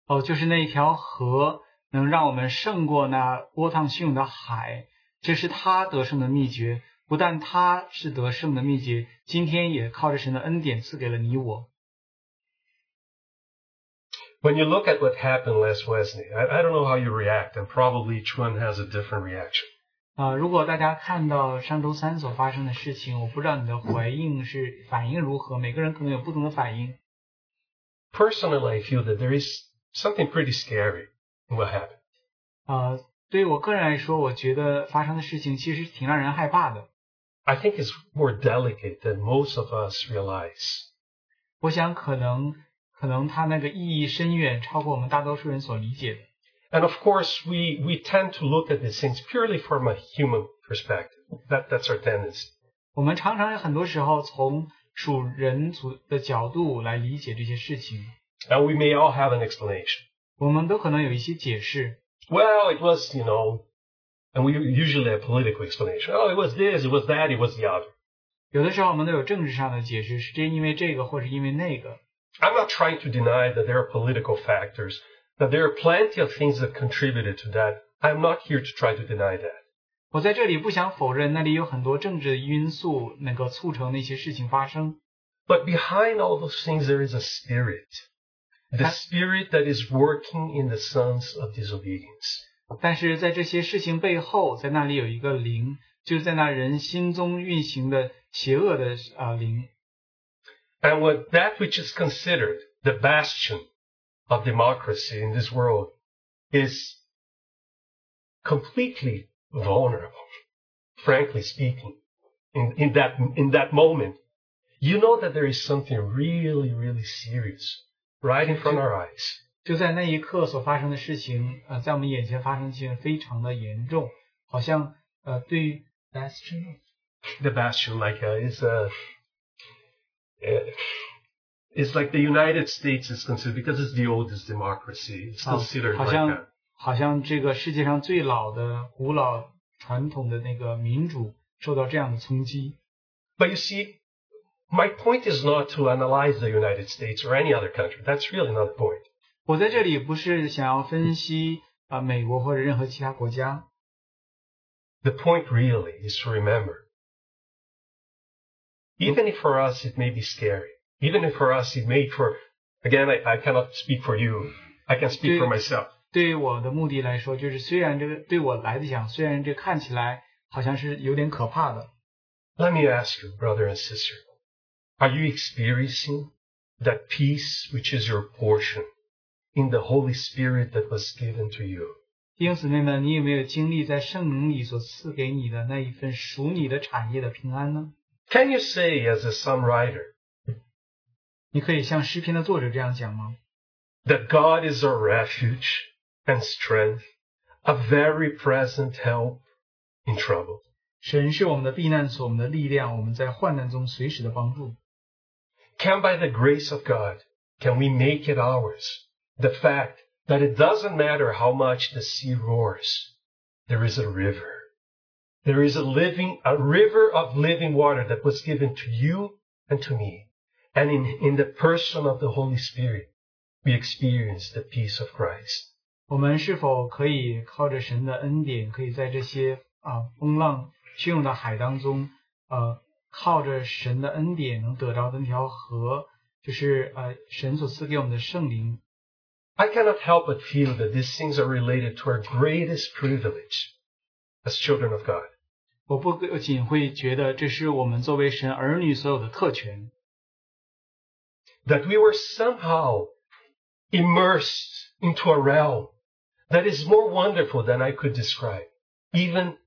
哦，就是那一条河能让我们胜过那波涛汹涌的海，这是他得胜的秘诀。不但他是得胜的秘诀，今天也靠着神的恩典赐给了你我。When you look at what happened last Wednesday, I, I don't know how you react, and probably each one has a different reaction. 啊，如果大家看到上周三所发生的事情，我不知道你的回应是反应如何，每个人可能有不同的反应。Personally, I feel that there is something pretty scary will happen. 啊，对于我个人来说，我觉得发生的事情其实挺让人害怕的。I think it's more delicate than most of us realize. 我想可能可能它那个意义深远，超过我们大多数人所理解的。And of course, we we tend to look at these things purely from a human perspective. That that's our tendency. 我们常常很多时候从属人族的角度来理解这些事情。And we may all have an explanation. 我们都可能有一些解释。Well, it was, you know, and we usually have political explanation. Oh, it was this, it was that, it was the other. 有的时候我们都有政治上的解释，是因为这个或是因为那个。I'm not trying to deny that there are political factors, that there are plenty of things that contributed to that. I'm not here to try to deny that. 我在这里不想否认那里有很多政治因素能够促成那些事情发生。But behind all those things, there is a spirit. The spirit that is working in the sons of disobedience. 但是在这些事情背后，在那里有一个灵，就是在那人心中运行的邪恶的啊灵。And what that which is considered the bastion of democracy in this world is completely vulnerable. Frankly speaking, in in that in that moment, you know that there is something really, really serious. Right in front of our eyes. 就在那一刻所发生的事情，呃，在我们眼前发生，其实非常的严重，好像呃，对于 bastion, the bastion like uh, is a uh, It's like the United States is considered, because it's the oldest democracy, it's considered like that. 好像这个世界上最老的古老传统的那个民主受到这样的冲击。But you see, my point is not to analyze the United States or any other country. That's really not the point. 我在这里不是想要分析啊、呃、美国或者任何其他国家。The point really is to remember, even if for us it may be scary, even if for us it may for, again, I, I cannot speak for you, I can speak for myself. 对于我的目的来说，就是虽然这个对我来讲，虽然这看起来好像是有点可怕的。Let me ask you, brother and sister, are you experiencing that peace which is your portion in the Holy Spirit that was given to you? 弟兄姊妹们，你有没有经历在圣灵里所赐给你的那一份属你的产业的平安呢？ Can you say as a psalm writer, 你可以像诗篇的作者这样讲吗？ That God is our refuge and strength, a very present help in trouble. 神是我们的避难所，我们的力量，我们在患难中随时的帮助。 Can by the grace of God, can we make it ours? The fact that it doesn't matter how much the sea roars, there is a river. There is a living, a river of living water that was given to you and to me. And in, in the person of the Holy Spirit, we experience the peace of Christ. 我们是否可以靠着神的恩典，可以在这些啊风浪汹涌的海当中，呃，靠着神的恩典能得到的那条河，就是呃神所赐给我们的圣灵。I cannot help but feel that these things are related to our greatest privilege as children of God. 我不仅会觉得这是我们作为神儿女所有的特权。That we were somehow immersed into a realm that is more wonderful than I could describe, even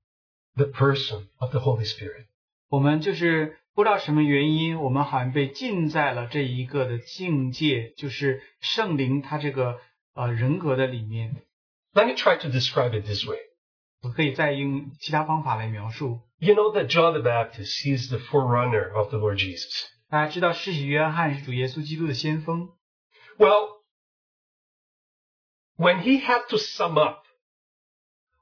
the person of the Holy Spirit. 我们就是不知道什么原因，我们好像被浸在了这一个的境界，就是圣灵他这个呃人格的里面。Let me try to describe it this way. 我可以再用其他方法来描述。You know that John the Baptist, he is the forerunner of the Lord Jesus. 大家知道施洗约翰是主耶稣基督的先锋。Well, when he had to sum up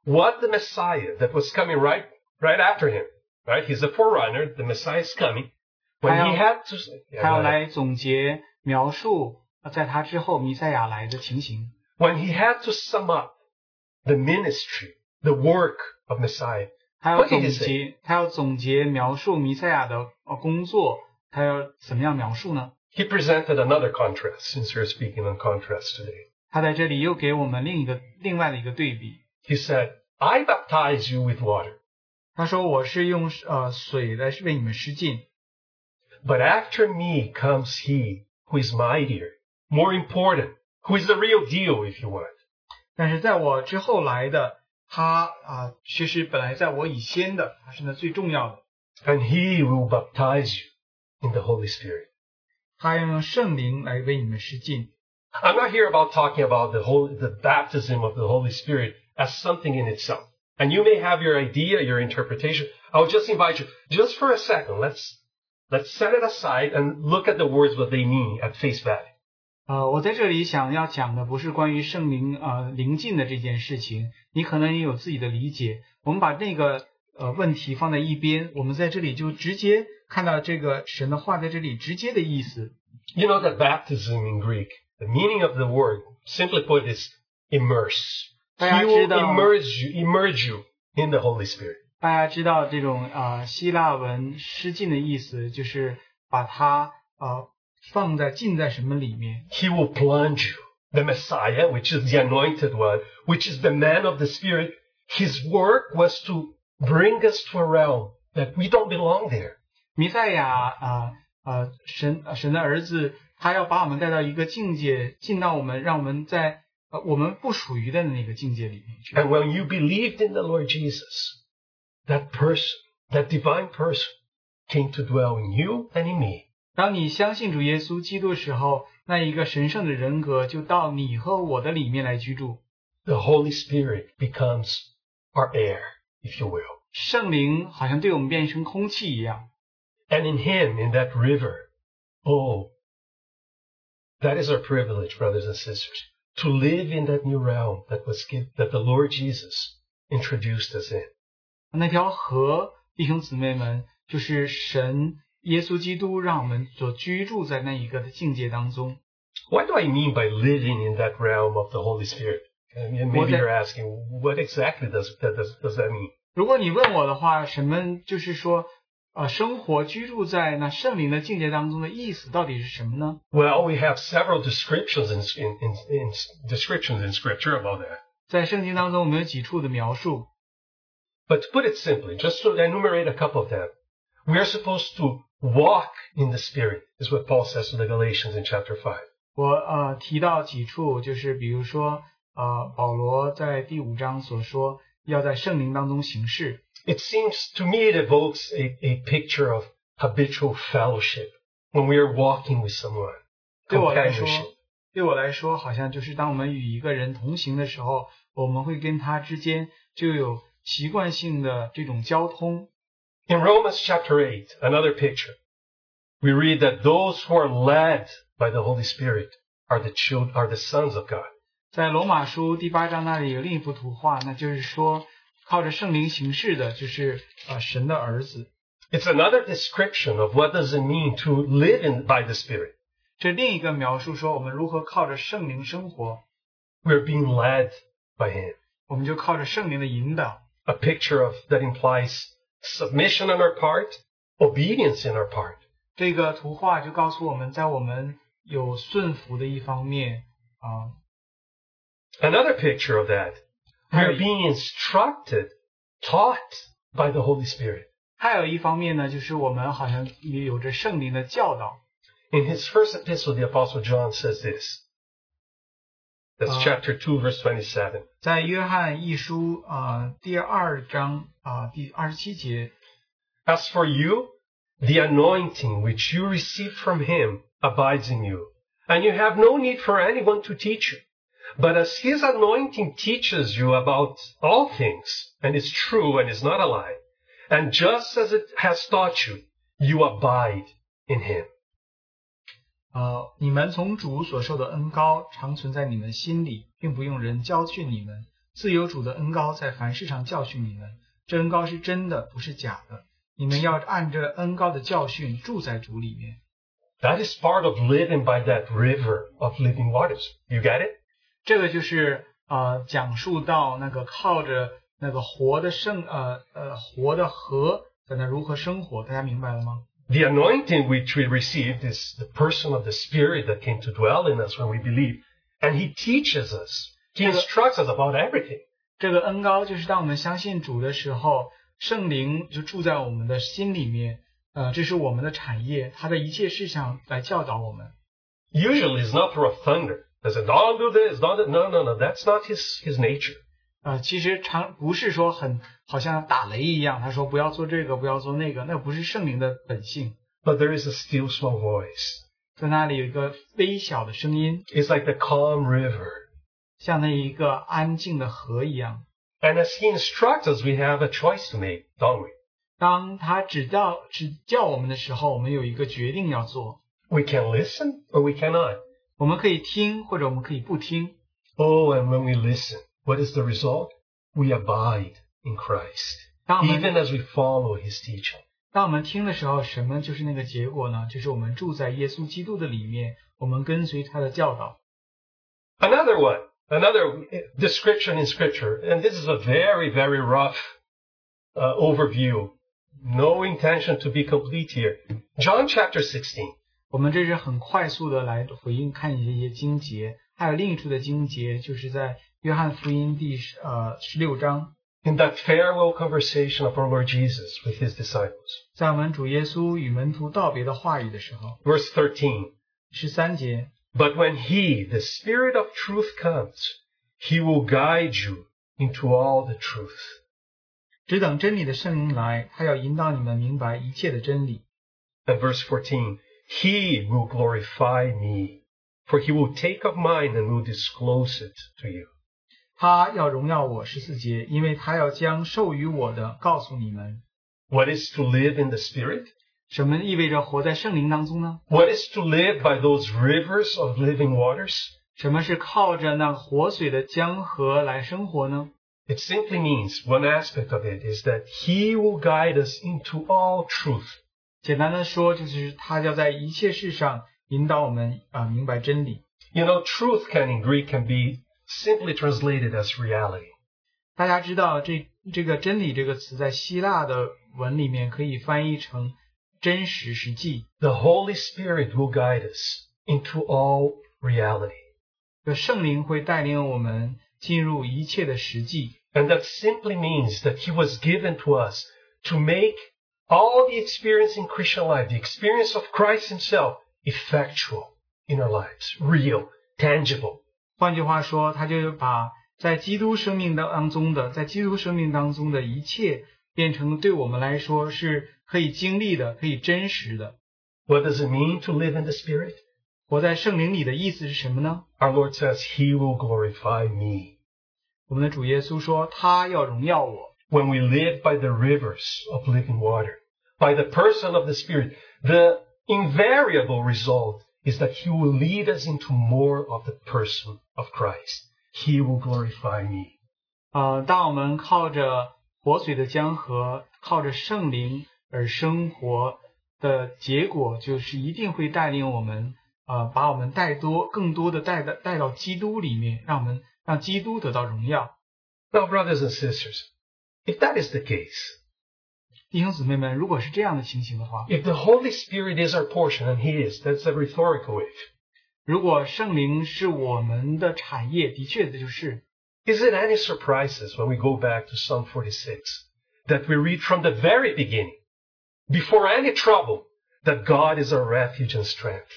what the Messiah that was coming right right after him, right? He's a forerunner. The Messiah is coming. When he had to, 他要来总结描述在他之后弥赛亚来的情形。When he had to sum up the ministry, the work of Messiah, 他要总结，他要总结描述弥赛亚的工作，他要怎么样描述呢？ He presented another contrast, since we're speaking on contrast today. 他在这里又给我们另一个另外的一个对比。He said, "I baptize you with water." 他说我是用呃水来为你们施浸。But after me comes he who is mightier, more important, who is the real deal, if you want. 但是在我之后来的，他啊其实本来在我以先的，他是那最重要的。And he will baptize you in the Holy Spirit. 他要用圣灵来为你们施浸。I'm not here about talking about the holy, the baptism of the Holy Spirit as something in itself. And you may have your idea, your interpretation. I would just invite you, just for a second, let's let's set it aside and look at the words, what they mean at face value. 呃，我在这里想要讲的不是关于圣灵呃临近的这件事情，你可能也有自己的理解。我们把那个呃问题放在一边，我们在这里就直接看到这个神的话在这里直接的意思。You know that baptism in Greek, the meaning of the word, simply put, is immerse. He will immerse you, immerse you in the Holy Spirit. 大家知道这种呃希腊文施浸的意思，就是把它呃放在浸在什么里面。He will plunge you. The Messiah, which is the anointed one, which is the man of the Spirit, his work was to bring us to a realm that we don't belong there. 弥赛亚啊啊神神的儿子，他要把我们带到一个境界，进到我们，让我们在。我们不属于的那个境界里面去。And when you believed in the Lord Jesus, that person, that divine person, came to dwell in you and in me. 当你相信主耶稣基督的时候，那一个神圣的人格就到你和我的里面来居住。The Holy Spirit becomes our air, if you will. 圣灵好像对我们变成空气一样。And in Him, in that river, oh, That is our privilege, brothers and sisters, to live in that new realm that was given, that the Lord Jesus introduced us in. 那条河，弟兄姊妹们，就是神耶稣基督让我们所居住在那一个的境界当中。What do I mean by living in that realm of the Holy Spirit? And maybe you're asking, what exactly does that does, does that mean? 如果你问我的话，什么就是说，呃，生活居住在那圣灵的境界当中的意思到底是什么呢？ Well, we have several descriptions in in in descriptions in Scripture about that. 在圣经当中，我们有几处的描述。But to put it simply, just to enumerate a couple of them, we are supposed to walk in the Spirit, is what Paul says to the Galatians in chapter five. 我呃提到几处，就是比如说，呃，保罗在第五章所说，要在圣灵当中行事。It seems to me it evokes a, a picture of habitual fellowship when we are walking with someone. 对我来说，对我来说，好像就是当我们与一个人同行的时候，我们会跟他之间就有习惯性的这种交通。In Romans chapter eight, another picture, we read that those who are led by the Holy Spirit are the children, are the sons of God. 在罗马书第八章那里有另一幅图画，那就是说靠着圣灵行事的，就是啊神的儿子。It's another description of what does it mean to live in by the Spirit. 这另一个描述说我们如何靠着圣灵生活。We're being led by Him. 我们就靠着圣灵的引导。A picture of that implies submission on our part, obedience in our part. 这个图画就告诉我们，在我们有顺服的一方面啊。Another picture of that, we are being instructed, taught by the Holy Spirit. 还有一方面呢，就是我们好像也有着圣灵的教导。In his first epistle, the Apostle John says this. That's uh, chapter two, verse twenty-seven. 在约翰一书啊、uh, 第二章啊、uh, 第二十七节。As for you, the anointing which you received from him abides in you, and you have no need for anyone to teach you. But as his anointing teaches you about all things, and is true and is not a lie, and just as it has taught you, you abide in him. 呃，你们从主所受的恩膏常存在你们心里，并不用人教训你们。自有主的恩膏在凡事上教训你们，这恩膏是真的，不是假的。你们要按着恩膏的教训住在主里面。That is part of living by that river of living waters. You get it? 这个就是呃讲述到那个靠着那个活的圣呃呃活的河在那如何生活，大家明白了吗？The anointing which we received is the person of the Spirit that came to dwell in us when we believe. And He teaches us. He instructs us about everything. 这个恩膏就是当我们相信主的时候，圣灵就住在我们的心里面。呃，这是我们的产业，他在一切事上来教导我们。Usually it's not through a thunder. They say, don't do this, don't do that. No, no, no, that's not his, his nature. 呃，其实常不是说很好像打雷一样，他说不要做这个，不要做那个，那不是圣灵的本性。But there is a still small voice. 在那里有一个微小的声音。It's like the calm river. 像那一个安静的河一样。And as he instructs us, we have a choice to make, don't we? 当他指教指教我们的时候，我们有一个决定要做。We can listen or we cannot. 我们可以听，或者我们可以不听。Oh, and when we listen. What is the result? We abide in Christ, even as we follow His teaching. 当我们听的时候，什么就是那个结果呢？就是我们住在耶稣基督的里面，我们跟随他的教导。Another one, another description in Scripture, and this is a very, very rough uh, overview. No intention to be complete here. John chapter sixteen. 我们这是很快速的来回应看一些经节，还有另一处的经节就是在。约翰福音第呃十六章。In that farewell conversation of our Lord Jesus with his disciples. 在我们主耶稣与门徒道别的话语的时候。Verse thirteen. 十三节。But when he, the Spirit of truth comes, he will guide you into all the truth. 只等真理的圣灵来，他要引导你们明白一切的真理。And verse fourteen. He will glorify me, for he will take of mine and will disclose it to you. 他要荣耀我十四节，因为他要将授予我的告诉你们。What is to live in the Spirit? 什么意味着活在圣灵当中呢？ What is to live by those rivers of living waters? 什么是靠着那活水的江河来生活呢？ It simply means one aspect of it is that He will guide us into all truth. 简单的说，就是他要在一切事上引导我们啊、呃、明白真理。You know, truth can in Greek can be simply translated as reality. 大家知道这这个真理这个词在希腊的文里面可以翻译成。真实实际 The Holy Spirit will guide us into all reality. 圣灵会带领我们进入一切的实际 And that simply means that He was given to us to make all the experience in Christian life, the experience of Christ Himself, effectual in our lives, real, tangible. 换句话说，他就把在基督生命当中的，在基督生命当中的一切变成对我们来说是可以经历的，可以真实的。What does it mean to live in the Spirit? 活在圣灵里的意思是什么呢？ Our Lord says, He will glorify me. 我们的主耶稣说，他要荣耀我。When we live by the rivers of living water, by the person of the Spirit, the invariable result is that He will lead us into more of the person of Christ. He will glorify me. 呃，当我们靠着活水的江河，靠着圣灵而生活的结果，就是一定会带领我们，呃，把我们带多更多的带的带到基督里面，让我们让基督得到荣耀。Now, brothers and sisters, if that is the case, 弟兄姊妹们，如果是这样的情形的话 ，If the Holy Spirit is our portion, and He is, that's a rhetorical if. 如果圣灵是我们的产业，的确的就是。Is it any surprises when we go back to Psalm forty-six that we read from the very beginning, before any trouble, that God is our refuge and strength,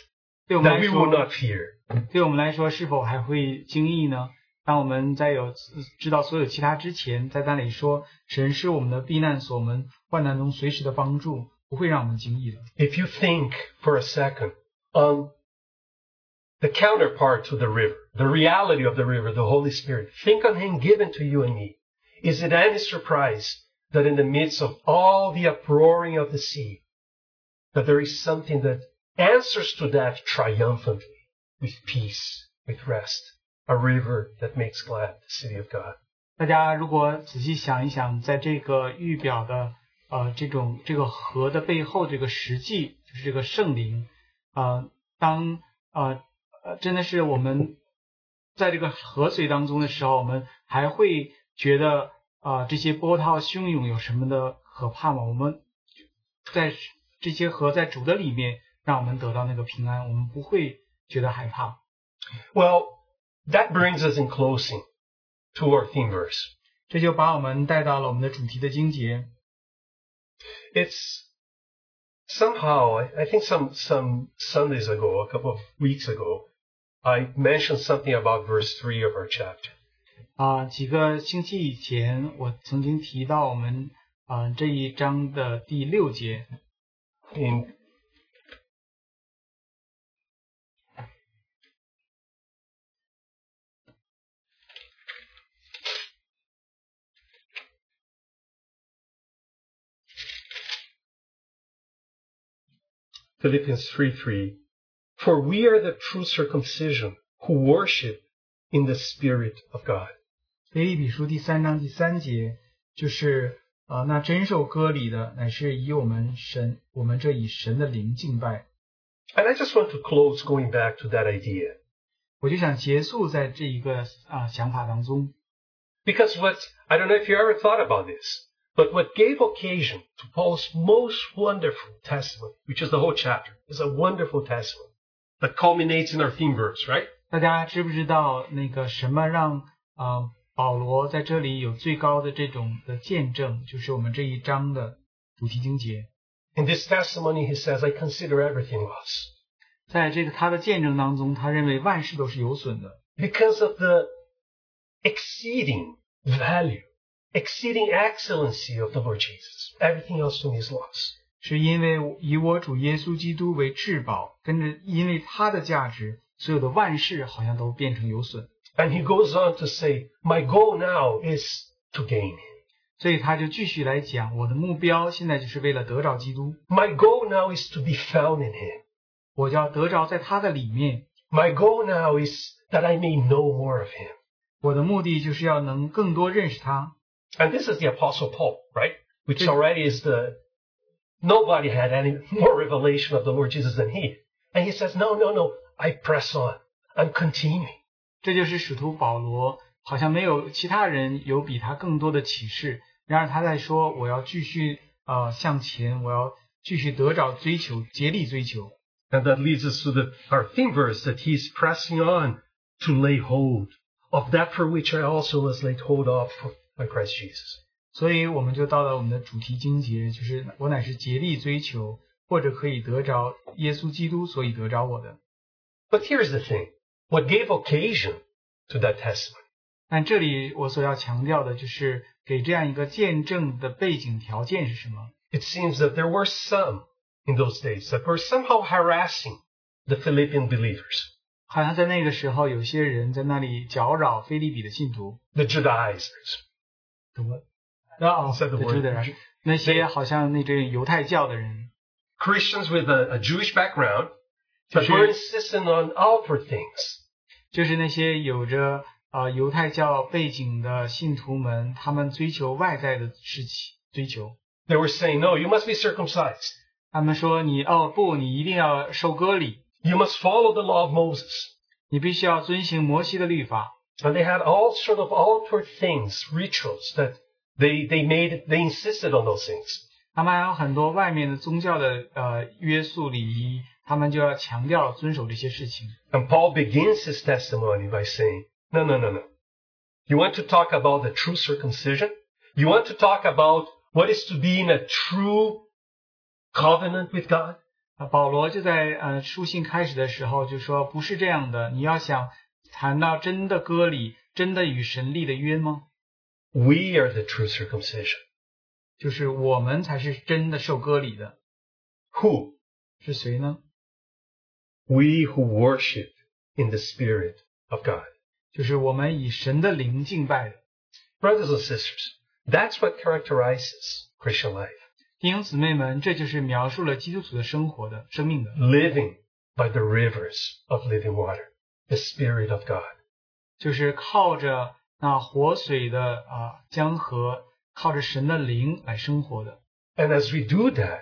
that we will not fear? 对我们来说，是否还会惊异呢？当我们在有知道所有其他之前，在那里说神是我们的避难所，我们患难中随时的帮助，不会让我们惊异的。If you think for a second on the counterpart to the river, the reality of the river, the Holy Spirit, think on Him given to you and me. Is it any surprise that in the midst of all the uproaring of the sea, that there is something that answers to that triumphantly, with peace, with rest, a river that makes glad the city of God? 大家如果仔细想一想，在这个预表的呃这种这个河的背后，这个实际就是这个圣灵啊、呃，当呃。呃，真的是我们在这个河水当中的时候，我们还会觉得啊、呃，这些波涛汹涌有什么的可怕吗？我们在这些河在主的里面，让我们得到那个平安，我们不会觉得害怕。Well, that brings us in closing to our theme verse. 这就把我们带到了我们的主题的经节。It's somehow, I think some some Sundays ago, a couple of weeks ago. I mentioned something about verse three of our chapter. 啊，几个星期以前，我曾经提到我们啊这一章的第六节。In Philippians three three. For we are the true circumcision who worship in the Spirit of God. 腓立比书第三章第三节就是啊、呃，那真受割礼的，乃是以我们神，我们这以神的灵敬拜。And I just want to close going back to that idea. 我就想结束在这一个啊、呃、想法当中。Because what I don't know if you ever thought about this, but what gave occasion to Paul's most wonderful testimony, which is the whole chapter, is a wonderful testimony. That culminates in our theme verse, right? 大家知不知道那个什么让呃保罗在这里有最高的这种的见证，就是我们这一章的主题经节。In this testimony, he says, "I consider everything loss." 在这个他的见证当中，他认为万事都是有损的。Because of the exceeding value, exceeding excellency of the Lord Jesus, everything else to me is loss. 是因为以我主耶稣基督为至宝，跟着因为他的价值，所有的万事好像都变成有损。And he goes on to say, my goal now is to gain. 所以他就继续来讲，我的目标现在就是为了得着基督。My goal now is to be found in Him. 我就要得着在他的里面。My goal now is that I may know more of Him. 我的目的就是要能更多认识他。And this is the Apostle Paul, right? Which already is the nobody had any more revelation of the Lord Jesus than he. And he says, no, no, no, I press on. I'm continuing. 这就是使徒保罗，好像没有其他人有比他更多的启示。然而他在说，我要继续呃向前，我要继续得着追求，竭力追求。And that leads us to the, our theme verse that he's pressing on to lay hold of that for which I also was laid hold of by Christ Jesus. 所以我们就到了我们的主题经节，就是我乃是竭力追求，或者可以得着耶稣基督，所以得着我的。But here's the thing, what gave occasion to that testimony? 但这里我所要强调的就是给这样一个见证的背景条件是什么 ？It seems that there were some in those days that were somehow harassing the Philippian believers. 好像在那个时候，有些人在那里搅扰腓立比的信徒。The Judaizers. The what?Oh, the Judaizers. 那些好像那种犹太教的人。Christians with a, a Jewish background, but were insistent on outward things. 就是那些有着呃犹太教背景的信徒们，他们追求外在的事情，追求。They were saying, "No, you must be circumcised." 他们说你哦不，你一定要受割礼。You must follow the law of Moses. 你必须要遵行摩西的律法。And they had all sort of outward things, rituals that. They they made they insisted on those things. 他们还有很多外面的宗教的呃约束礼仪，他们就要强调遵守这些事情。And Paul begins his testimony by saying, "No, no, no, no. You want to talk about the true circumcision? You want to talk about what is to be in a true covenant with God?" 保罗就在呃书信开始的时候就说，不是这样的。你要想谈到真的割礼，真的与神立的约吗？We are the true circumcision. 就是我们才是真的受割礼的。Who? 是谁呢？ We who worship in the Spirit of God. 就是我们以神的灵敬拜的。Brothers and sisters, that's what characterizes Christian life. 弟兄姊妹们，这就是描述了基督徒的生活的生命的。Living by the rivers of living water, the Spirit of God. 就是靠着那活水的啊江河，靠着神的灵来生活的。And as we do that,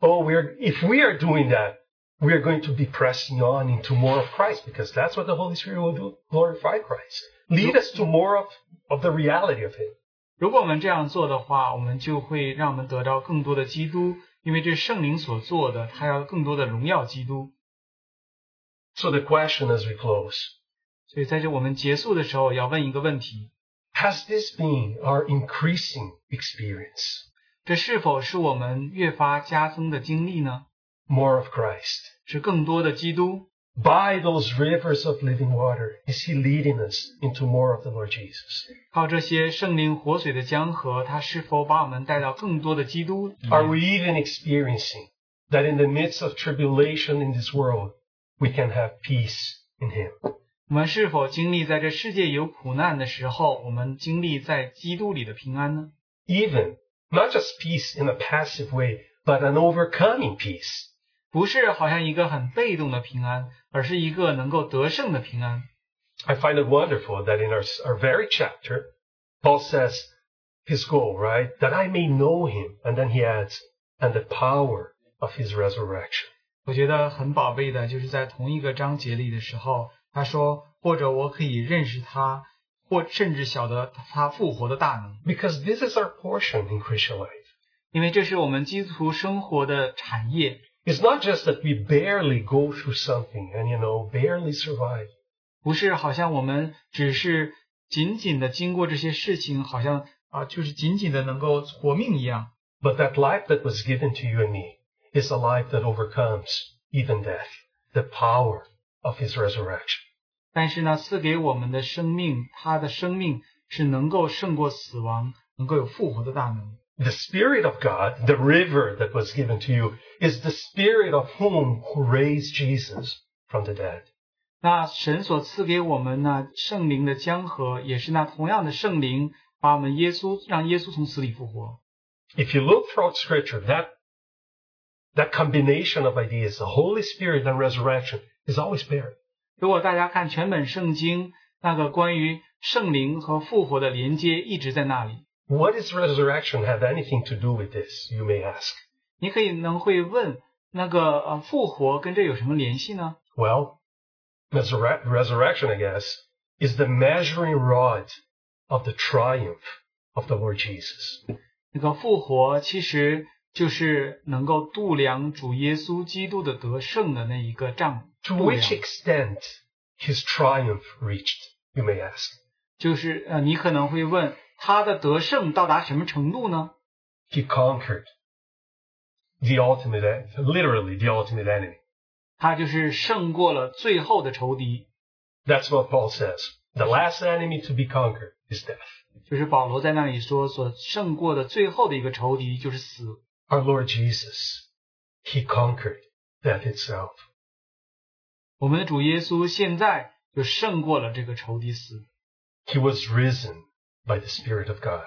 oh, we're if we are doing that, we are going to be pressing on into more of Christ, because that's what the Holy Spirit will do, glorify Christ, lead us to more of of the reality of Him. 如果我们这样做的话，我们就会让我们得到更多的基督，因为这圣灵所做的，他要更多的荣耀基督。So the question as we close.所以在这我们结束的时候要问一个问题 Has this been our increasing experience? 这是否是我们越发加增的经历呢 More of Christ. 是更多的基督 By those rivers of living water is He leading us into more of the Lord Jesus? 靠这些圣灵活水的江河他是否把我们带到更多的基督 Are we even experiencing that in the midst of tribulation in this world we can have peace in Him?我们是否经历在这世界有苦难的时候，我们经历在基督里的平安呢 ？Even not just peace in a passive way, but an overcoming peace. 不是好像一个很被动的平安，而是一个能够得胜的平安。I find it wonderful that in our our very chapter, Paul says his goal, right, that I may know Him, and then he adds, and the power of His resurrection. 我觉得很宝贝的，就是在同一个章节里的时候。他说，或者我可以认识他，或甚至晓得他复活的大能。Because this is our portion in Christian life. 因为这是我们基督徒生活的产业。It's not just that we barely go through something and you know barely survive. 不是好像我们只是仅仅的经过这些事情，好像啊、呃、就是仅仅的能够活命一样。But that life that was given to you and me is a life that overcomes even death. The power.Of His resurrection. 但是呢，赐给我们的生命，他的生命是能够胜过死亡，能够有复活的大能。The Spirit of God, the river that was given to you, is the Spirit of whom who raised Jesus from the dead. 那神所赐给我们呢，圣灵的江河，也是那同样的圣灵把我们耶稣让耶稣从死里复活。If you look throughout Scripture, that that combination of ideas, the Holy Spirit and resurrection, is always there. 如果大家看全本圣经，那个关于圣灵和复活的连接一直在那里。What does resurrection have anything to do with this? You may ask. 你可以能会问，那个呃复活跟这有什么联系呢？ Well, resur- resurrection, I guess, is the measuring rod of the triumph of the Lord Jesus. 那个复活其实就是能够度量主耶稣基督的得胜的那一个杖。To which extent his triumph reached, you may ask. 就是呃，你可能会问，他的得胜到达什么程度呢 ？He conquered the ultimate, literally the ultimate enemy. 他就是胜过了最后的仇敌。That's what Paul says. The last enemy to be conquered is death. 就是保罗在那里说，所胜过的最后的一个仇敌就是死。Our Lord Jesus, he conquered death itself. 我们的主耶稣现在就胜过了这个仇敌死。He was risen by the Spirit of God.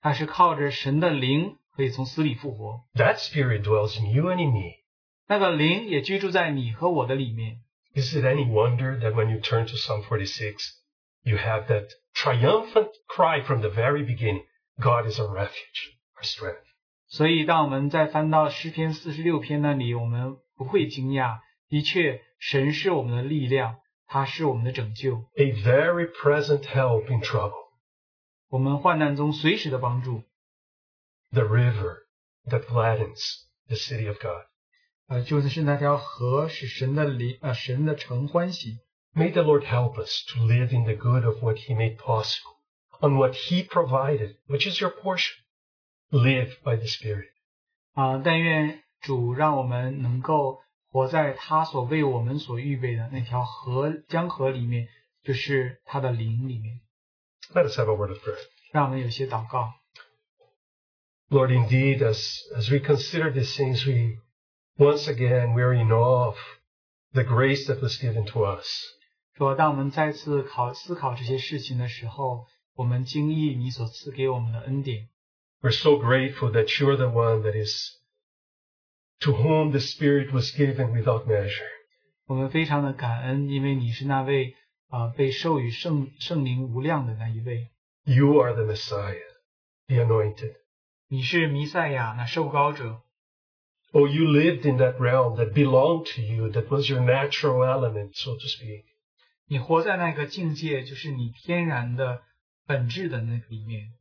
他是靠着神的灵可以从死里复活。That Spirit dwells in you and in me. 那个灵也居住在你和我的里面。Is it any wonder that when you turn to Psalm forty-six, you have that triumphant cry from the very beginning, God is our refuge, our strength. 所以当我们在翻到诗篇四十六篇那里，我们不会惊讶，的确神是我们的力量，他是我们的拯救。A very present help in trouble. 我们患难中随时的帮助。The river that gladdens the city of God. 呃，就是那条河使神的灵，呃，神的城欢喜。May the Lord help us to live in the good of what He made possible, on what He provided, which is your portion. Live by the Spirit. 啊，但愿主让我们能够活在他所为我们所预备的那条河江河里面，就是他的灵里面。Let us have a word of prayer. 让我们有些祷告。Lord, indeed, as as we consider these things, we once again we are in awe of the grace that was given to us. 主啊，当我们再次考思考这些事情的时候，我们惊异你所赐给我们的恩典。We're so grateful that you are the one that is to whom the Spirit was given without measure. 我们非常的感恩，因为你是那位啊、呃、被授予圣圣灵无量的那一位。You are the Messiah, the Anointed. 你是弥赛亚，那受膏者。Oh, you lived in that realm that belonged to you, that was your natural element, so to speak. 你活在那个境界，就是你天然的本质的那里面。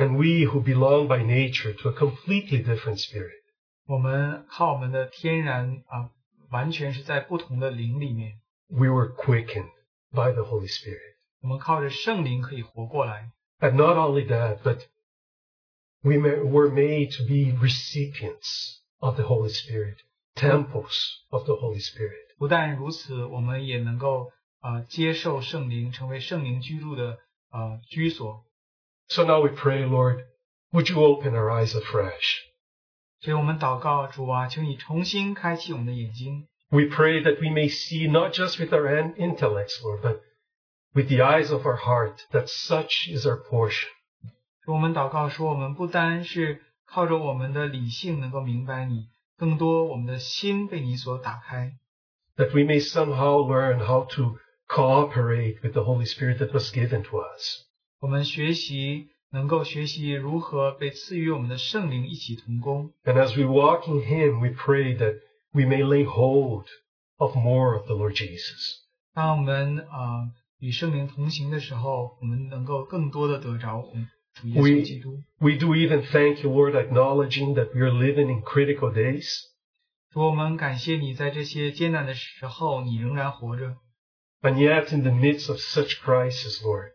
And we who belong by nature to a completely different spirit. 我们靠我们的天然啊，完全是在不同的灵里面。We were quickened by the Holy Spirit. 我们靠着圣灵可以活过来。And not only that, but we were made to be recipients of the Holy Spirit, temples of the Holy Spirit. 不但如此，我们也能够啊接受圣灵，成为圣灵居住的啊居所。So now we pray, Lord, would you open our eyes afresh? 所以我们祷告，主啊，请你重新开启我们的眼睛。We pray that we may see not just with our intellects, Lord, but with the eyes of our heart, that such is our portion. 我们祷告说，我们不单是靠着我们的理性能够明白你，更多我们的心被你所打开。That we may somehow learn how to cooperate with the Holy Spirit that was given to us. 我们学习能够学习如何被赐予我们的圣灵一起同工。And as we walk in Him, we pray that we may lay hold of more of the Lord Jesus. 当我们啊与圣灵同行的时候，我们能够更多的得着主耶稣基督。We we do even thank you, Lord, acknowledging that we are living in critical days. 主，我们感谢你在这些艰难的时候，你仍然活着。And yet, in the midst of such crisis, Lord.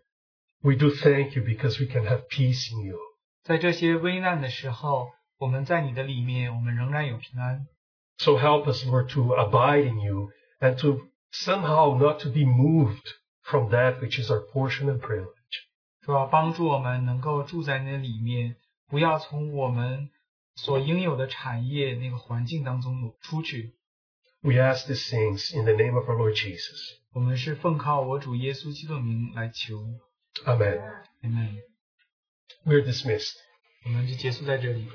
We do thank you because we can have peace in you. 在这些危难的时候，我们在你的里面，我们仍然有平安。So help us, Lord, to abide in you and to somehow not to be moved from that which is our portion and privilege. 主啊，帮助我们能够住在你的里面，不要从我们所应有的产业那个环境当中出去。We ask these things in the name of our Lord Jesus. 我们是奉靠我主耶稣基督名来求。Amen. Amen. We're dismissed. 我们就结束在这里。